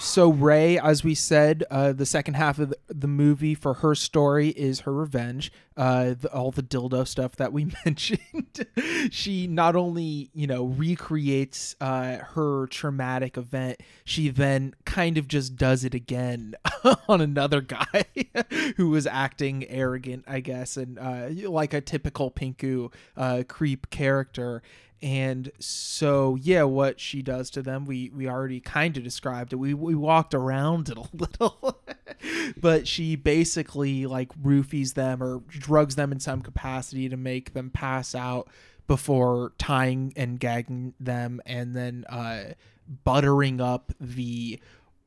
So Ray, as we said, the second half of the movie for her story is her revenge. All the dildo stuff that we mentioned. She not only, you know, recreates her traumatic event, she then kind of just does it again on another guy who was acting arrogant, I guess, and like a typical pinku creep character. And so, yeah, what she does to them, we already kind of described it. We walked around it a little, but she basically like roofies them or drugs them in some capacity to make them pass out before tying and gagging them, and then buttering up the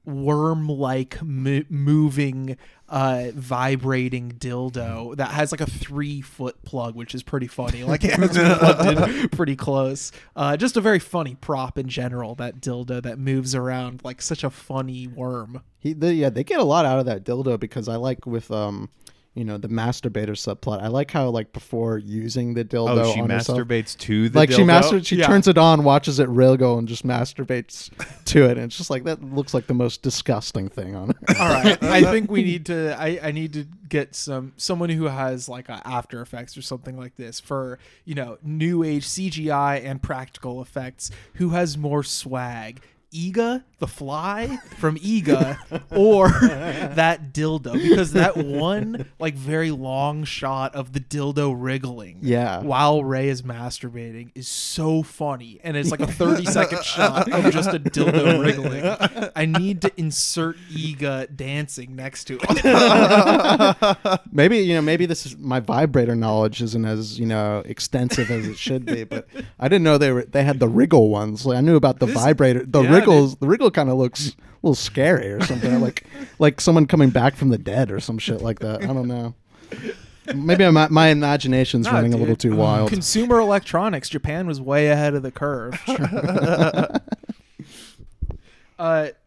worm-like moving vibrating dildo that has like a 3-foot plug, which is pretty funny. Like it has plugged in pretty close. Just a very funny prop in general, that dildo that moves around like such a funny worm. They get a lot out of that dildo, because I like with you know, the masturbator subplot. I like how, like, before using the dildo, she on masturbates herself, to the like dildo. She turns it on, watches it rail go, and just masturbates to it. And it's just like, that looks like the most disgusting thing on it. All right, I think we need to. I need to get someone who has like a After Effects or something like this for, you know, new age CGI and practical effects. Who has more swag? Iga the fly from Iga or that dildo, because that one like very long shot of the dildo wriggling while Ray is masturbating is so funny, and it's like a 30-second shot of just a dildo wriggling. I need to insert Iga dancing next to it. maybe this is my vibrator knowledge isn't as, you know, extensive as it should be, but I didn't know they had the wriggle ones. Like I knew about the vibrator, the wriggle kind of looks a little scary or something, like someone coming back from the dead or some shit like that. I don't know. Maybe my imagination's running a little too wild. Consumer electronics, Japan was way ahead of the curve.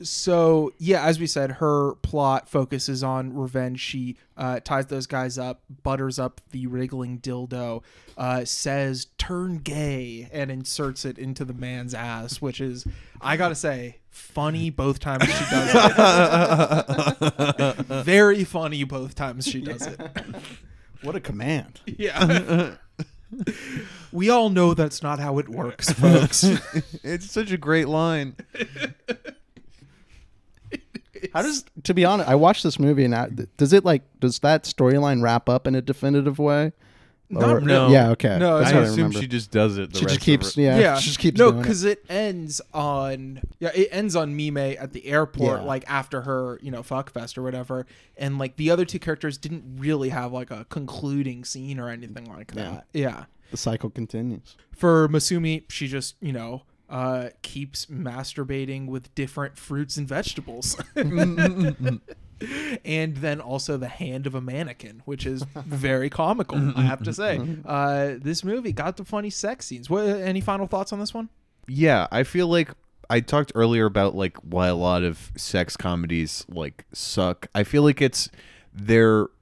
So yeah, as we said, her plot focuses on revenge. She ties those guys up, butters up the wriggling dildo, says "turn gay" and inserts it into the man's ass, which is, I gotta say, funny both times she does it. Very funny both times she does it. What a command! Yeah. We all know that's not how it works, folks. It's such a great line. How does, to be honest, I watched this movie and does that storyline wrap up in a definitive way? Or, no. Yeah, okay. No, that's I assume she just does it. She just keeps, No, because it ends on, Mime at the airport, like after her, fuck fest or whatever. And like the other two characters didn't really have like a concluding scene or anything like that. Yeah. The cycle continues. For Masumi, she just, keeps masturbating with different fruits and vegetables. And then also the hand of a mannequin, which is very comical, I have to say. This movie got the funny sex scenes. What, any final thoughts on this one? Yeah, I feel like I talked earlier about like why a lot of sex comedies like suck. I feel like it's they'll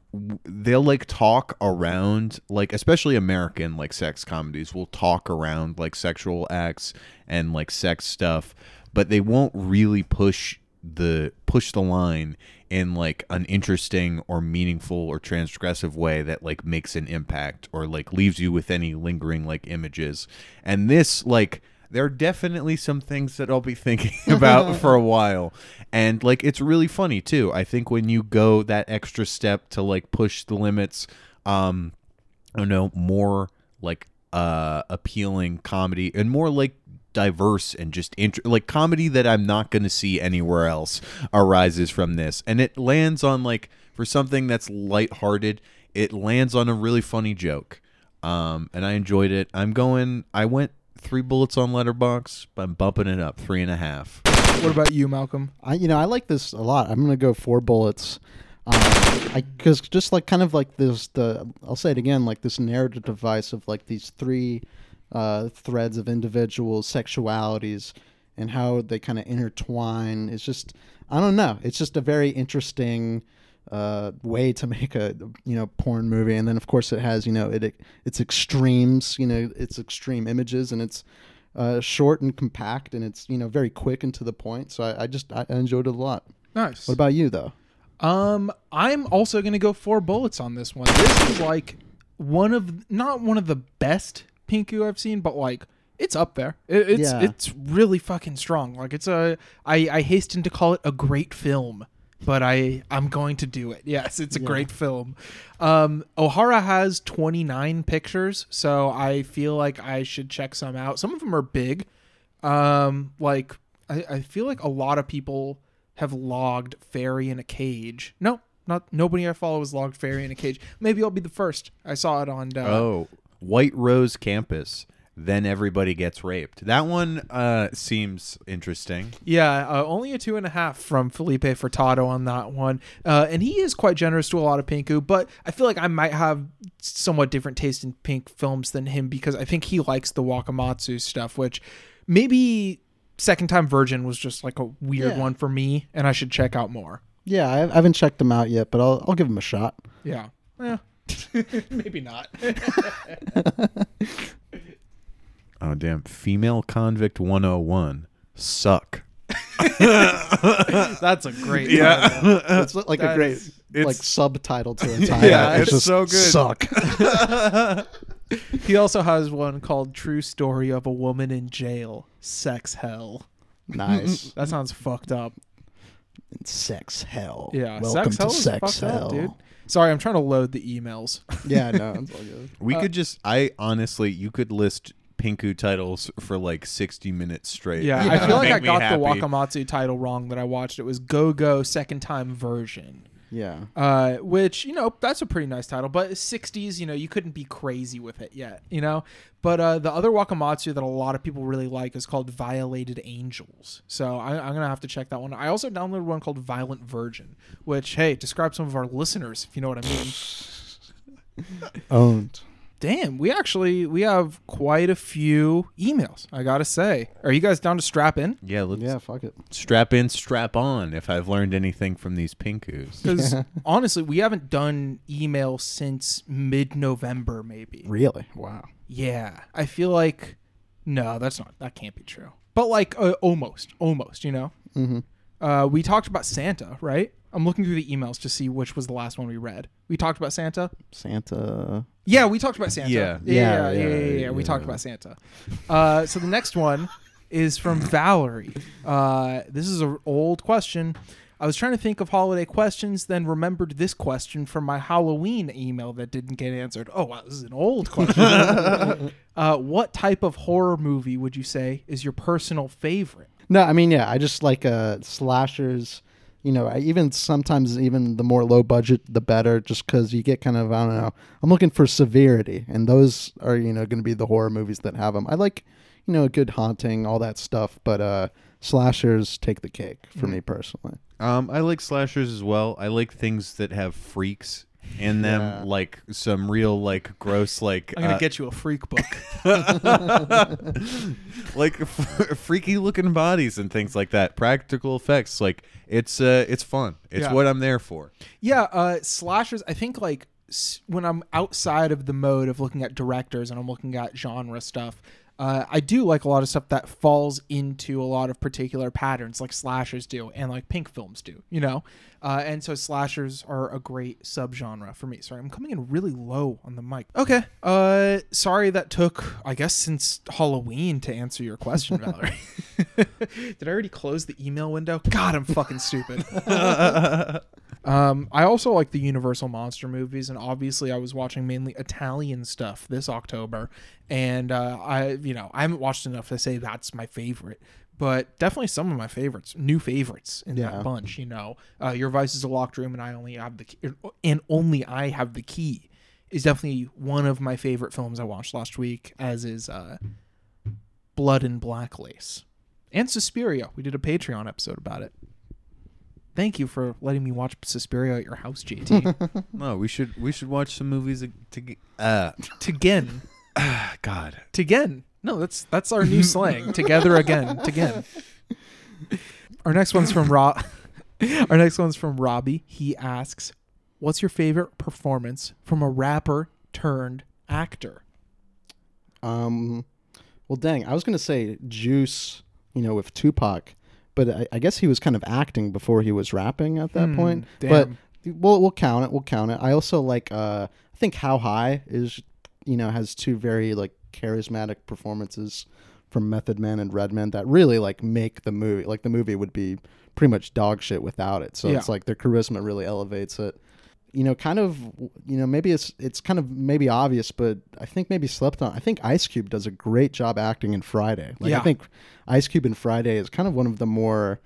like talk around, like especially American like sex comedies will talk around like sexual acts and like sex stuff, but they won't really push the line in like an interesting or meaningful or transgressive way that like makes an impact or like leaves you with any lingering like images. And this, like, there are definitely some things that I'll be thinking about for a while. And like it's really funny too. I think when you go that extra step to like push the limits, more like appealing comedy and more like diverse and just like comedy that I'm not going to see anywhere else arises from this. And it lands on like, for something that's lighthearted, it lands on a really funny joke. And I enjoyed it. I went 3 bullets on Letterboxd, but I'm bumping it up 3.5. What about you, Malcolm? I like this a lot. I'm going to go 4 bullets. Because just like kind of like this, I'll say it again, like this narrative device of like these 3 threads of individual sexualities and how they kind of intertwine. It's just, I don't know. It's just a very interesting way to make a porn movie. And then of course it has its extremes, its extreme images, and it's short and compact, and it's very quick and to the point. So I enjoyed it a lot. Nice. What about you though? I'm also gonna go 4 bullets on this one. This is like not one of the best Pinku I've seen, but like it's up there. It's really fucking strong. Like it's I hasten to call it a great film, but I'm going to do it. Yes, it's a great film. Ohara has 29 pictures, so I feel like I should check some out. Some of them are big. Like I feel like a lot of people have logged Fairy in a Cage. No, not nobody I follow has logged Fairy in a Cage. Maybe I'll be the first. I saw it on White Rose Campus, Then Everybody Gets Raped. That one seems interesting. Yeah, only a 2.5 from Felipe Furtado on that one. And he is quite generous to a lot of Pinku, but I feel like I might have somewhat different taste in Pink films than him, because I think he likes the Wakamatsu stuff, which maybe Second Time Virgin was just like a weird one for me, and I should check out more. Yeah, I haven't checked them out yet, but I'll give them a shot. Yeah. Yeah. Maybe not. Oh damn! Female Convict 101 suck. That's a great. Yeah, it's like that a great is, like subtitle to a title. Yeah, it's just so good. Suck. He also has one called "True Story of a Woman in Jail: Sex Hell." Nice. That sounds fucked up. Sex hell. Yeah. Welcome to sex hell, dude. Sorry, I'm trying to load the emails. Yeah, no, it's all good. We could just, you could list Pinku titles for like 60 minutes straight. Yeah, I feel like I got the Wakamatsu title wrong that I watched. It was Go Second Time Version. Yeah. Which, that's a pretty nice title, but 60s, you couldn't be crazy with it yet, But the other Wakamatsu that a lot of people really like is called Violated Angels. So I'm going to have to check that one. I also downloaded one called Violent Virgin, which, hey, describe some of our listeners, if you know what I mean. Owned. Damn, we have quite a few emails, I gotta say. Are you guys down to strap in? Yeah, fuck it. Strap in, strap on, if I've learned anything from these pinkus. Because honestly, we haven't done email since mid-November, maybe. Really? Wow. Yeah. I feel like, no, that can't be true. But like, almost, you know? Mm-hmm. We talked about Santa, right? I'm looking through the emails to see which was the last one we read. We talked about Santa. Yeah, we talked about Santa. Yeah. We talked about Santa. So the next one is from Valerie. This is an old question. I was trying to think of holiday questions, then remembered this question from my Halloween email that didn't get answered. Oh, wow, this is an old question. What type of horror movie would you say is your personal favorite? No, I mean, yeah, I just like slashers. You know, even the more low budget, the better, just because you get kind of, I don't know, I'm looking for severity. And those are, you know, going to be the horror movies that have them. I like, you know, a good haunting, all that stuff. But slashers take the cake for me personally. I like slashers as well. I like things that have freaks in them, like some real, like, gross, like... I'm going to get you a freak book. Like, freaky-looking bodies and things like that. Practical effects. Like, it's fun. It's what I'm there for. Yeah, slashers, I think, like, when I'm outside of the mode of looking at directors and I'm looking at genre stuff, I do like a lot of stuff that falls into a lot of particular patterns, like slashers do and like pink films do, you know? And so slashers are a great subgenre for me. Sorry, I'm coming in really low on the mic. Okay. Sorry that took, I guess, since Halloween to answer your question, Valerie. Did I already close the email window? God, I'm fucking stupid. I also like the Universal monster movies, and obviously I was watching mainly Italian stuff this October, and I haven't watched enough to say that's my favorite, but definitely some of my favorites, new favorites in that bunch. You know, Your Vice is a Locked Room, and I have the key is definitely one of my favorite films I watched last week, as is Blood and Black Lace, and Suspiria. We did a Patreon episode about it. Thank you for letting me watch Suspiria at your house, JT. No, we should watch some movies again. God. Again. No, that's our new slang. Together again. Again. Our next one's from Robbie. He asks, "What's your favorite performance from a rapper turned actor?" Well, dang, I was gonna say Juice. You know, with Tupac. But I guess he was kind of acting before he was rapping at that point. Damn. But we'll count it. We'll count it. I also like, I think How High is, you know, has two very like charismatic performances from Method Man and Redman that really like make the movie. Like the movie would be pretty much dog shit without it. So it's like their charisma really elevates it. You know, kind of, you know, maybe it's kind of maybe obvious, but I think maybe slept on. I think Ice Cube does a great job acting in Friday. Like I think Ice Cube in Friday is kind of one of the more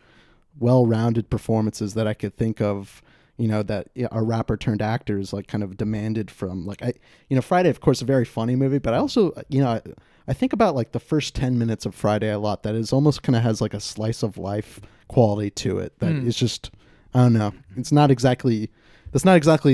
well-rounded performances that I could think of, you know, that a rapper turned actor is like kind of demanded from. Like, Friday, of course, a very funny movie, but I also, you know, I think about like the first 10 minutes of Friday a lot. That is almost kind of has like a slice of life quality to it that is just, I don't know. That's not exactly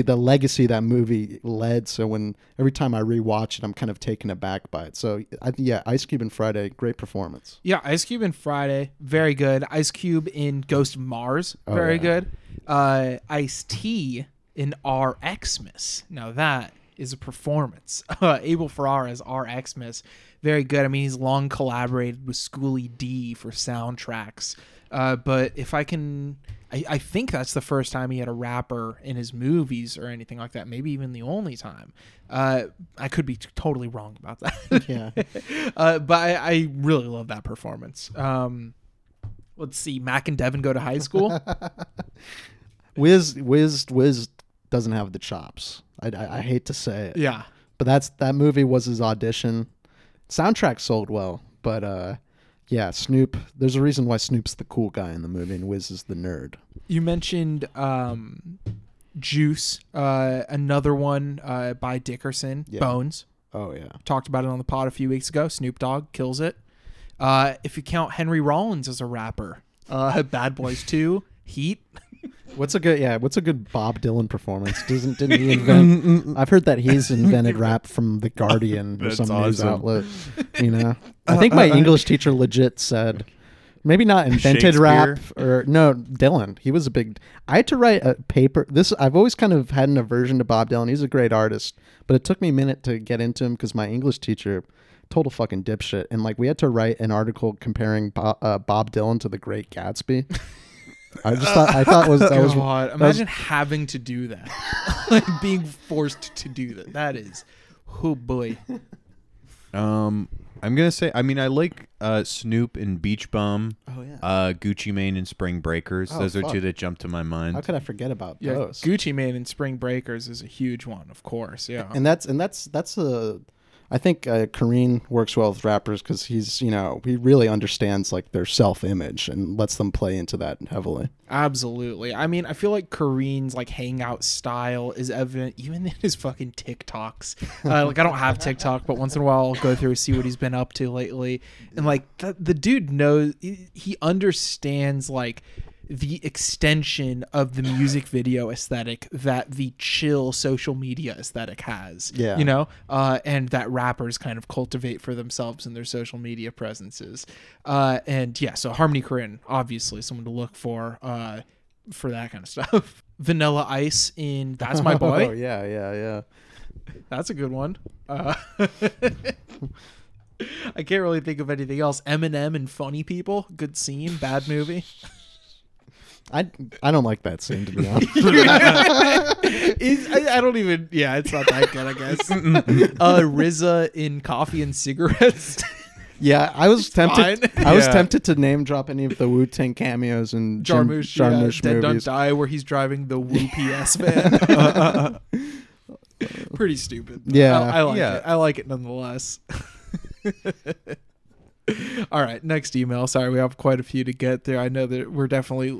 the legacy that movie led. So when every time I rewatch it, I'm kind of taken aback by it. So Ice Cube in Friday, great performance. Yeah, Ice Cube in Friday, very good. Ice Cube in Ghost of Mars, very good. Ice-T in R-Xmas. Now that is a performance. Abel Ferrara as R-Xmas, very good. I mean, he's long collaborated with Schooly D for soundtracks. But if I can... I think that's the first time he had a rapper in his movies or anything like that. Maybe even the only time. I could be totally wrong about that. Yeah. But I really love that performance. Let's see. Mac and Devin Go to High School. Wiz doesn't have the chops. I hate to say it. Yeah. But that movie was his audition. Soundtrack sold well, but... yeah, Snoop. There's a reason why Snoop's the cool guy in the movie and Wiz is the nerd. You mentioned Juice, another one by Dickerson, Bones. Oh, yeah. Talked about it on the pod a few weeks ago. Snoop Dogg kills it. If you count Henry Rollins as a rapper, Bad Boys 2, Heat. What's a good Bob Dylan performance? Didn't he invent? I've heard that he's invented rap from The Guardian or some news outlet. You know, I think my English teacher legit said, maybe not invented rap or no, Dylan. He was a big. I had to write a paper. This I've always kind of had an aversion to Bob Dylan. He's a great artist, but it took me a minute to get into him because my English teacher. Total fucking dipshit. And like we had to write an article comparing Bob Dylan to The Great Gatsby. I thought that was God, imagine having to do that. Like being forced to do that. That is oh boy. I'm gonna say I like Snoop and Beach Bum. Oh yeah. Gucci Mane and Spring Breakers. Oh, those fuck. Are two that jumped to my mind. How could I forget about those? Gucci Mane and Spring Breakers is a huge one, of course. Yeah. And that's I think Kareem works well with rappers because he's, you know, he really understands like their self-image and lets them play into that heavily. Absolutely. I mean, I feel like Kareem's like hangout style is evident even in his fucking TikToks. Like I don't have TikTok, but once in a while I'll go through and see what he's been up to lately. And like the dude knows, he understands like the extension of the music video aesthetic that the chill social media aesthetic has, you know, and that rappers kind of cultivate for themselves in their social media presences. And yeah, so Harmony Korine, obviously someone to look for that kind of stuff. Vanilla Ice in That's My Boy. Oh yeah. That's a good one. I can't really think of anything else. Eminem and Funny People. Good scene, bad movie. I don't like that scene, to be honest. It's not that good, I guess. RZA in Coffee and Cigarettes. Yeah, I was tempted to name drop any of the Wu-Tang cameos and Jarmusch Dead Don't Die, where he's driving the Wu-PS van. Pretty stupid. Yeah. I like it. I like it nonetheless. All right, next email. Sorry, we have quite a few to get there. I know that we're definitely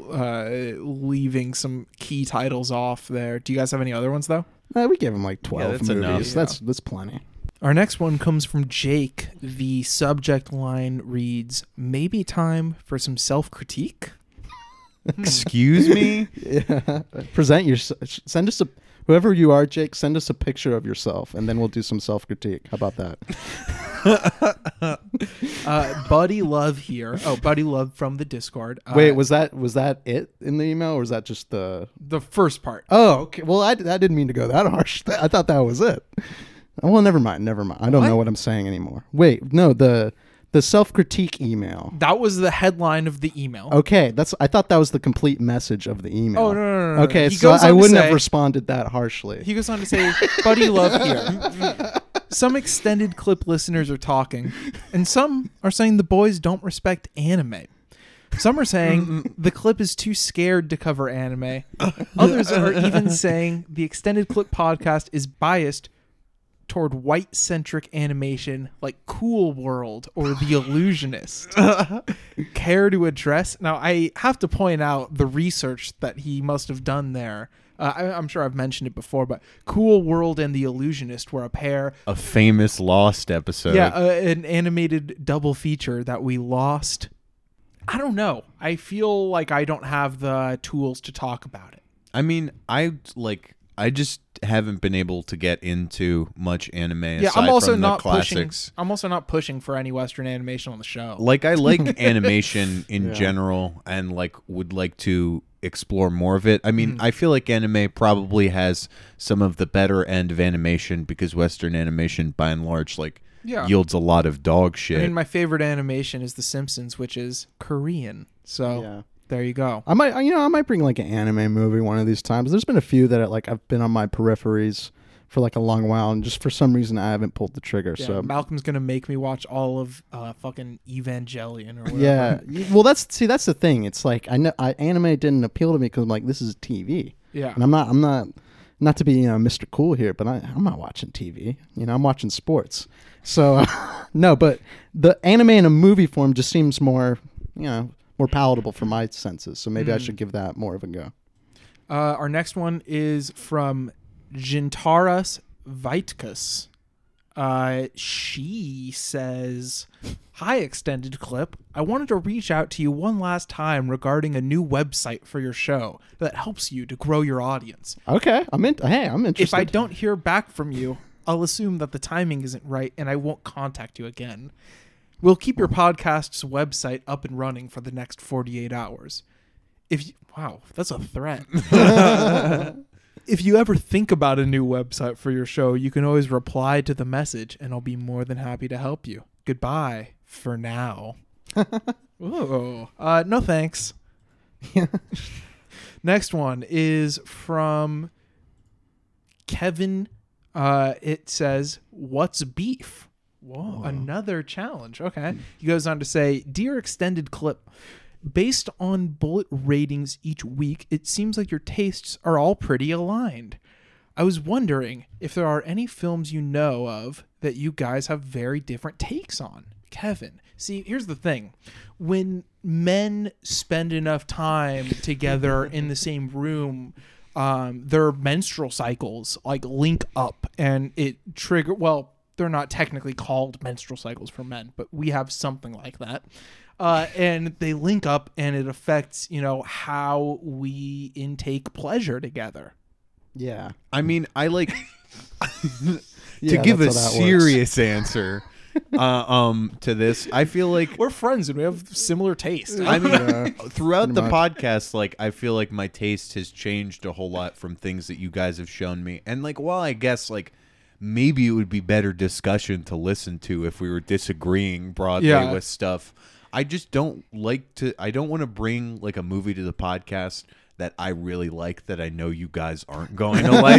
leaving some key titles off there. Do you guys have any other ones, though? We gave them like 12 movies. Enough. Yeah. That's plenty. Our next one comes from Jake. The subject line reads, "Maybe time for some self-critique?" Excuse me? Yeah. Present yourself. Send us whoever you are, Jake, send us a picture of yourself, and then we'll do some self-critique. How about that? Buddy Love here. Oh, Buddy Love from the Discord. Wait, was that it in the email, or was that just the first part? Oh, okay. Well, I didn't mean to go that harsh. I thought that was it. Well, never mind. I don't know what I'm saying anymore. Wait, no, the self-critique email. That was the headline of the email. Okay, I thought that was the complete message of the email. Oh, no. Okay, so I wouldn't have responded that harshly. He goes on to say, Buddy Love here. Some extended clip listeners are talking, and some are saying the boys don't respect anime. Some are saying the clip is too scared to cover anime. Others are even saying the extended clip podcast is biased toward white-centric animation like Cool World or The Illusionist. Care to address? Now, I have to point out the research that he must have done there. I'm sure I've mentioned it before, but Cool World and The Illusionist were a pair. A famous Lost episode. Yeah, an animated double feature that we lost. I don't know. I feel like I don't have the tools to talk about it. I mean, I just haven't been able to get into much anime aside from the classics. I'm also not pushing for any Western animation on the show. Like, I like animation in general and like would like to explore more of it. I mean, I feel like anime probably has some of the better end of animation because Western animation, by and large, like yields a lot of dog shit. I mean, my favorite animation is The Simpsons, which is Korean. So there you go. I might bring like an anime movie one of these times. There's been a few that I've been on my peripheries for like a long while, and just for some reason I haven't pulled the trigger. So Malcolm's gonna make me watch all of fucking Evangelion or whatever. Well, that's the thing. It's like I know anime didn't appeal to me because I'm like, this is TV. Yeah, and I'm not to be, you know, Mr. Cool here, but I'm not watching TV. You know, I'm watching sports. So no, but the anime in a movie form just seems more, you know, more palatable for my senses. So maybe I should give that more of a go. Our next one is from Gintaras Vaitkas. She says, "Hi, Extended Clip. I wanted to reach out to you one last time regarding a new website for your show that helps you to grow your audience." Okay. I'm interested. If I don't hear back from you, I'll assume that the timing isn't right and I won't contact you again. We'll keep your podcast's website up and running for the next 48 hours. Wow, that's a threat. If you ever think about a new website for your show, you can always reply to the message and I'll be more than happy to help you. Goodbye for now. Ooh. No thanks. Next one is from Kevin. It says, "What's beef?" Whoa. Another challenge. Okay. He goes on to say, "Dear Extended Clip, based on bullet ratings each week, it seems like your tastes are all pretty aligned. I was wondering if there are any films you know of that you guys have very different takes on." Kevin, see, here's the thing. When men spend enough time together in the same room, their menstrual cycles like link up and it trigger. Well, they're not technically called menstrual cycles for men, but we have something like that. And they link up and it affects, how we intake pleasure together. Yeah. I mean, I like to give a serious answer to this. I feel like we're friends and we have similar tastes. I mean, throughout the podcast, like, I feel like my taste has changed a whole lot from things that you guys have shown me. And like, while I guess like, maybe it would be better discussion to listen to if we were disagreeing broadly with stuff. I just don't like to. I don't want to bring like a movie to the podcast that I really like that I know you guys aren't going to like.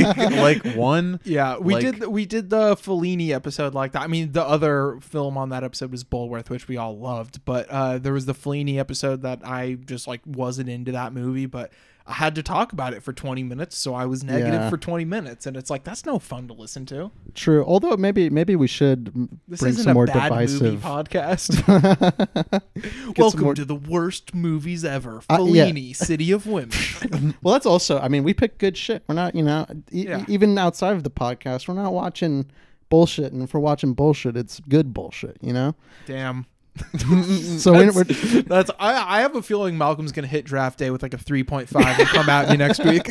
Yeah, we did the Fellini episode like that. I mean, the other film on that episode was Bullworth, which we all loved. But there was the Fellini episode that I just like wasn't into that movie, but I had to talk about it for 20 minutes, so I was negative for 20 minutes, and it's like that's no fun to listen to. True, although maybe we should bring some more divisive. This isn't a bad movie podcast. Welcome to the worst movies ever, Fellini, City of Women. Well, that's also. I mean, we pick good shit. We're not, even outside of the podcast, we're not watching bullshit. And if we're watching bullshit, it's good bullshit. Damn. So I have a feeling Malcolm's gonna hit Draft Day with like a 3.5 and come out next week.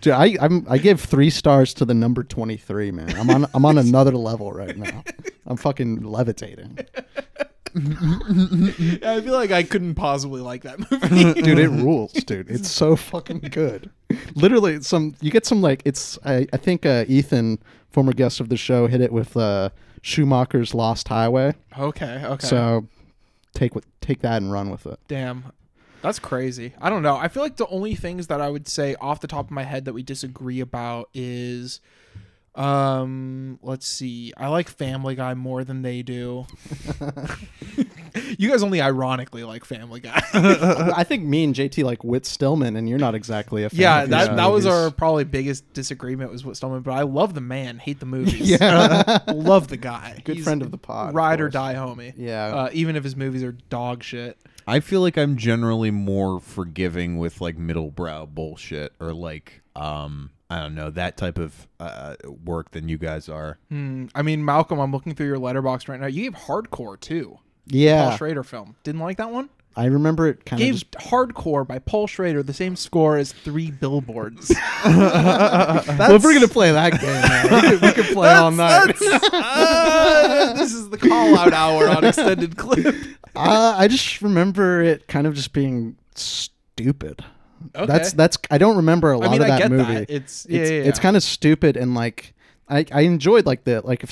Dude, I give 3 stars to the number 23, man. I'm on another level right now. I'm fucking levitating. I feel like I couldn't possibly like that movie. Dude, it rules, dude. It's so fucking good. Literally, I think Ethan, former guest of the show, hit it with Schumacher's Lost Highway. Okay. So take that and run with it. Damn. That's crazy. I don't know. I feel like the only things that I would say off the top of my head that we disagree about is let's see. I like Family Guy more than they do. You guys only ironically like Family Guy. I think me and JT like Whit Stillman, and you're not exactly a fan. Yeah, that was our probably biggest disagreement was Whit Stillman, but I love the man, hate the movies. Yeah. Love the guy. He's friend of the pod. Ride or die homie. Yeah. Even if his movies are dog shit. I feel like I'm generally more forgiving with like middle brow bullshit or like I don't know, that type of work than you guys are. I mean, Malcolm, I'm looking through your Letterboxd right now. You gave Hardcore, too. Yeah. Paul Schrader film. Didn't like that one? I remember it kind of... Gave Hardcore by Paul Schrader the same score as 3 Billboards. Well, if we're going to play that game, man, we could play all night. This is the call-out hour on Extended Clip. I just remember it kind of just being stupid. Okay. That's I don't remember a lot of that movie. That. It's kind of stupid and like I enjoyed like the like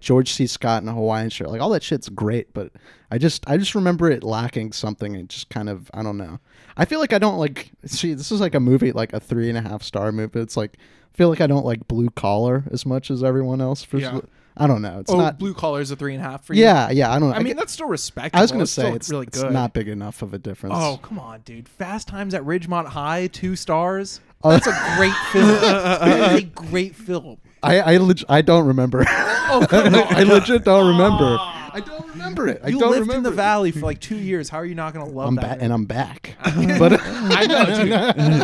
George C. Scott and a Hawaiian shirt, like all that shit's great, but I just remember it lacking something and just kind of I don't know. I feel like I don't like see this is like a movie like a 3.5 star movie. It's like I feel like I don't like Blue Collar as much as everyone else for. Yeah. I don't know. It's not Blue Collar is a 3.5 for you. Yeah. I don't know. I mean, that's still respectable. I was going to say it's really good. It's not big enough of a difference. Oh, come on, dude. Fast Times at Ridgemont High, 2 stars. That's a great film. That's a great film. I don't remember. Oh, come on. I legit don't remember. I don't remember it. You lived in the valley for like 2 years. How are you not going to love that? And I'm back. But I know, dude.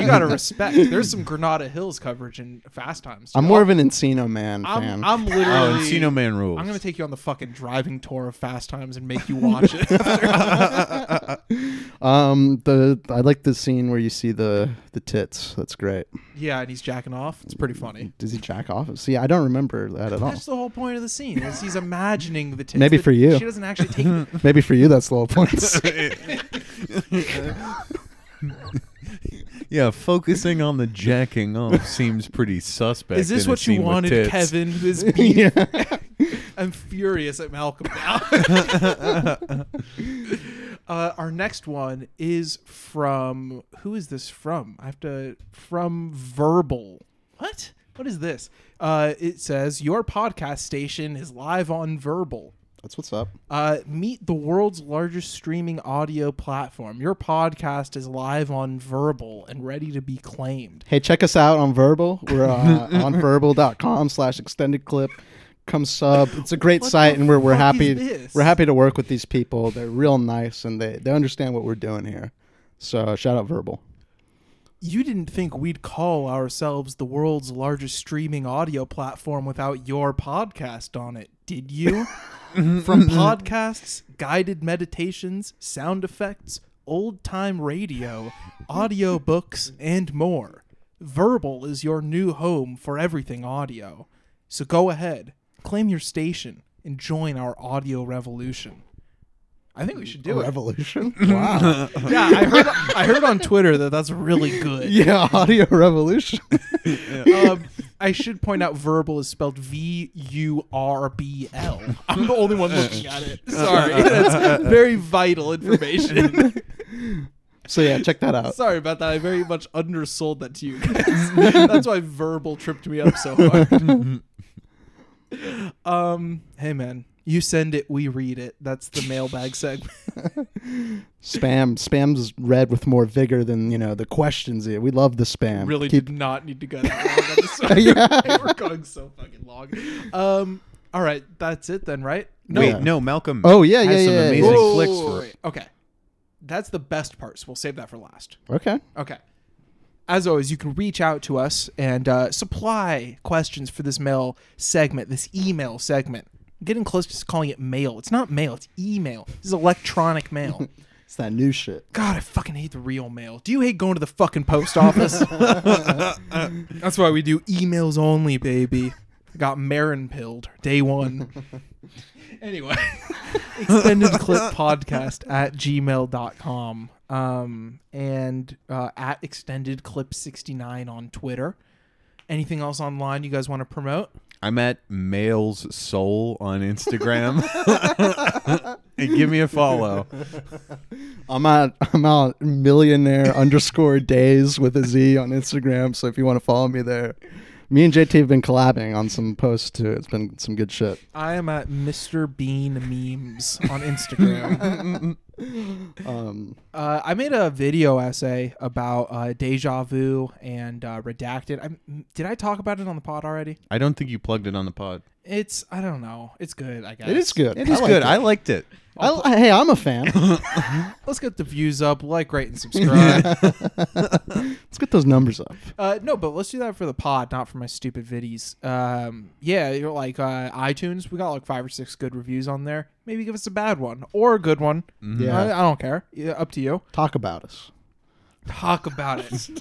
You got to respect. There's some Granada Hills coverage in Fast Times. Too. I'm more of an Encino Man fan. I'm literally... Oh, Encino Man rules. I'm going to take you on the fucking driving tour of Fast Times and make you watch it. I like the scene where you see the tits. That's great. Yeah, and he's jacking off. It's pretty funny. Does he jack off? See, I don't remember that at all. That's the whole point of the scene. Is he's imagining the tits. Maybe for you. She doesn't actually take it. Maybe for you, that's the whole point. Yeah, focusing on the jacking off seems pretty suspect. Is this what you wanted, Kevin? This beef? Yeah. I'm furious at Malcolm now. Our next one is from... Who is this from? From Verbal. What? What is this? It says, your podcast station is live on Verbal. That's what's up. Meet the world's largest streaming audio platform. Your podcast is live on Verbal and ready to be claimed. Hey, check us out on Verbal. We're on verbal.com/extended clip. Come sub. It's a great site, and we're happy. We're happy to work with these people. They're real nice, and they understand what we're doing here. So shout out Verbal. You didn't think we'd call ourselves the world's largest streaming audio platform without your podcast on it, did you? From podcasts, guided meditations, sound effects, old-time radio, audiobooks, and more. Verbal is your new home for everything audio. So go ahead, claim your station, and join our audio revolution. I think we should do revolution. Wow. Yeah, I heard on Twitter that that's really good. Yeah, audio revolution. Yeah. I should point out Verbal is spelled VURBL. I'm the only one looking at it. Sorry. That's very vital information. So yeah, check that out. Sorry about that. I very much undersold that to you guys. That's why Verbal tripped me up so hard. Hey man. You send it, we read it. That's the mailbag segment. Spam. Spam's read with more vigor than, the questions here. We love the spam. Really did not need to go that long. Yeah. We're going so fucking long. All right. That's it then, right? No. Wait, no. Malcolm has some amazing flicks for it. Okay. That's the best part, so we'll save that for last. Okay. As always, you can reach out to us and supply questions for this mail segment, this email segment. Getting close to calling it mail. It's not mail. It's email. This is electronic mail. It's that new shit. God, I fucking hate the real mail. Do you hate going to the fucking post office? That's why we do emails only, baby. I got Marin pilled day one. Anyway, extendedclippodcast@gmail.com and at extendedclip69 on Twitter. Anything else online you guys want to promote? I'm at Mail's Soul on Instagram. And give me a follow. I'm at millionaire _days with a Z on Instagram. So if you want to follow me there. Me and JT have been collabing on some posts too. It's been some good shit. I am at Mr. Bean Memes on Instagram. I made a video essay about Deja Vu and Redacted. Did I talk about it on the pod already? I don't think you plugged it on the pod. I don't know. It's good, I guess. It is good. I liked it. Hey, I'm a fan. Let's get the views up. Like, rate, and subscribe. Let's get those numbers up. No, but let's do that for the pod, not for my stupid viddies. iTunes. We got like 5 or 6 good reviews on there. Maybe give us a bad one or a good one. Mm-hmm. Yeah, I don't care. Yeah, up to you. Talk about it.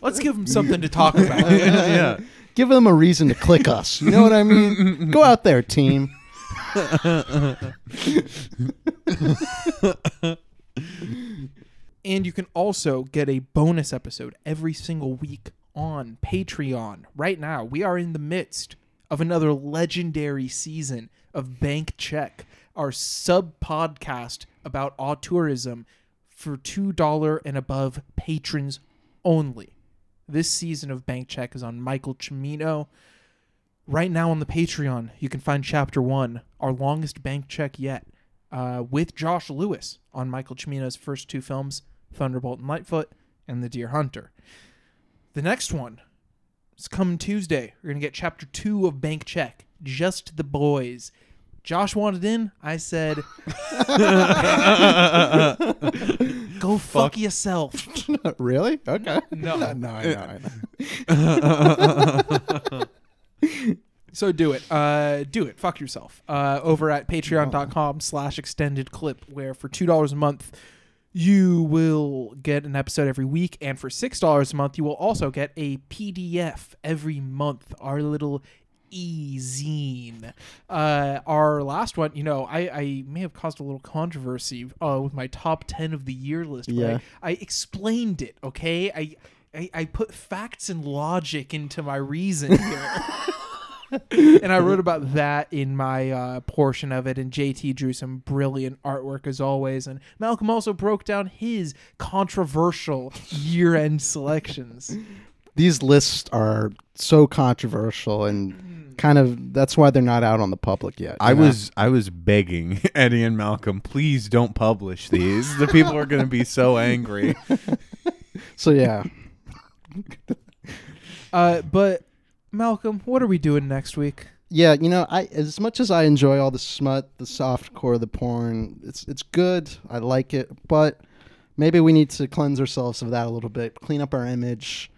Let's give them something to talk about. Yeah. Give them a reason to click us. You know what I mean? Go out there, team. And you can also get a bonus episode every single week on Patreon. Right now, we are in the midst of another legendary season of Bank Check, our sub-podcast about auteurism for $2 and above patrons only. This season of Bank Check is on Michael Cimino. Right now on the Patreon, you can find Chapter 1, our longest Bank Check yet, with Josh Lewis on Michael Cimino's first 2 films, Thunderbolt and Lightfoot, and The Deer Hunter. The next one is coming Tuesday. We're going to get Chapter 2 of Bank Check, Just the Boys. Josh wanted in. I said, go fuck yourself. Really? Okay. No. So do it. Do it. Fuck yourself. Over at patreon.com/extended clip, where for $2 a month, you will get an episode every week. And for $6 a month, you will also get a PDF every month. Our little e-zine. Our last one, you know, I may have caused a little controversy with my top 10 of the year list. Yeah. I explained it, okay? I put facts and logic into my reason here. And I wrote about that in my portion of it, and JT drew some brilliant artwork as always, and Malcolm also broke down his controversial year-end selections. These lists are so controversial, and kind of that's why they're not out on the public yet. I was begging Eddie and Malcolm, please don't publish these. The people are going to be so angry. So yeah. But Malcolm, what are we doing next week? Yeah, you know, as much as I enjoy all the smut, the softcore, the porn, it's good. I like it, but maybe we need to cleanse ourselves of that a little bit, clean up our image.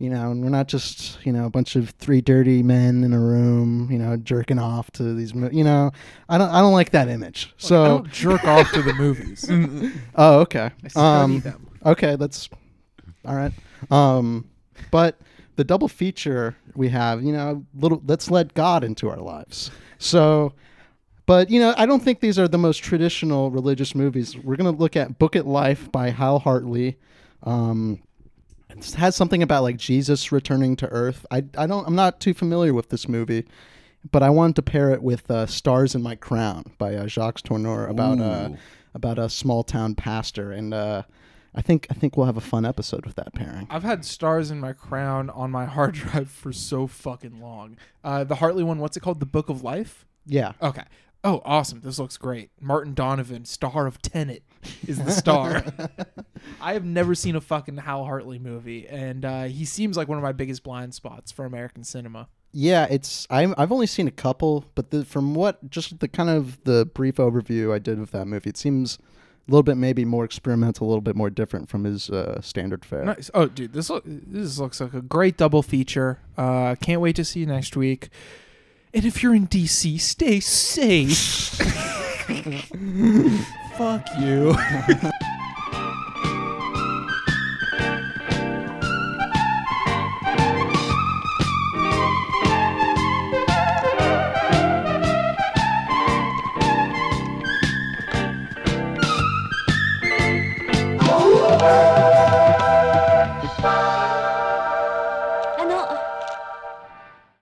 You know, and we're not just, you know, a bunch of three dirty men in a room, you know, jerking off to these movies. You know, I don't like that image. Look, so I don't jerk off to the movies. Oh, okay. I study them. Okay, that's all right. But the double feature we have, you know, let's let God into our lives. So, but, you know, I don't think these are the most traditional religious movies. We're going to look at Book of Life by Hal Hartley. It has something about like Jesus returning to earth. I'm not too familiar with this movie, but I wanted to pair it with Stars in My Crown by Jacques Tourneur about a small town pastor. And, I think we'll have a fun episode with that pairing. I've had Stars in My Crown on my hard drive for so fucking long. The Hartley one, what's it called? The Book of Life? Yeah. Okay. Oh, awesome. This looks great. Martin Donovan, star of Tenet, is the star. I have never seen a fucking Hal Hartley movie, and he seems like one of my biggest blind spots for American cinema. Yeah, I've only seen a couple, but from what just the kind of the brief overview I did of that movie, it seems a little bit maybe more experimental, a little bit more different from his standard fare. Nice. Oh, dude, this looks like a great double feature. Can't wait to see you next week. And if you're in D.C., stay safe. Fuck you.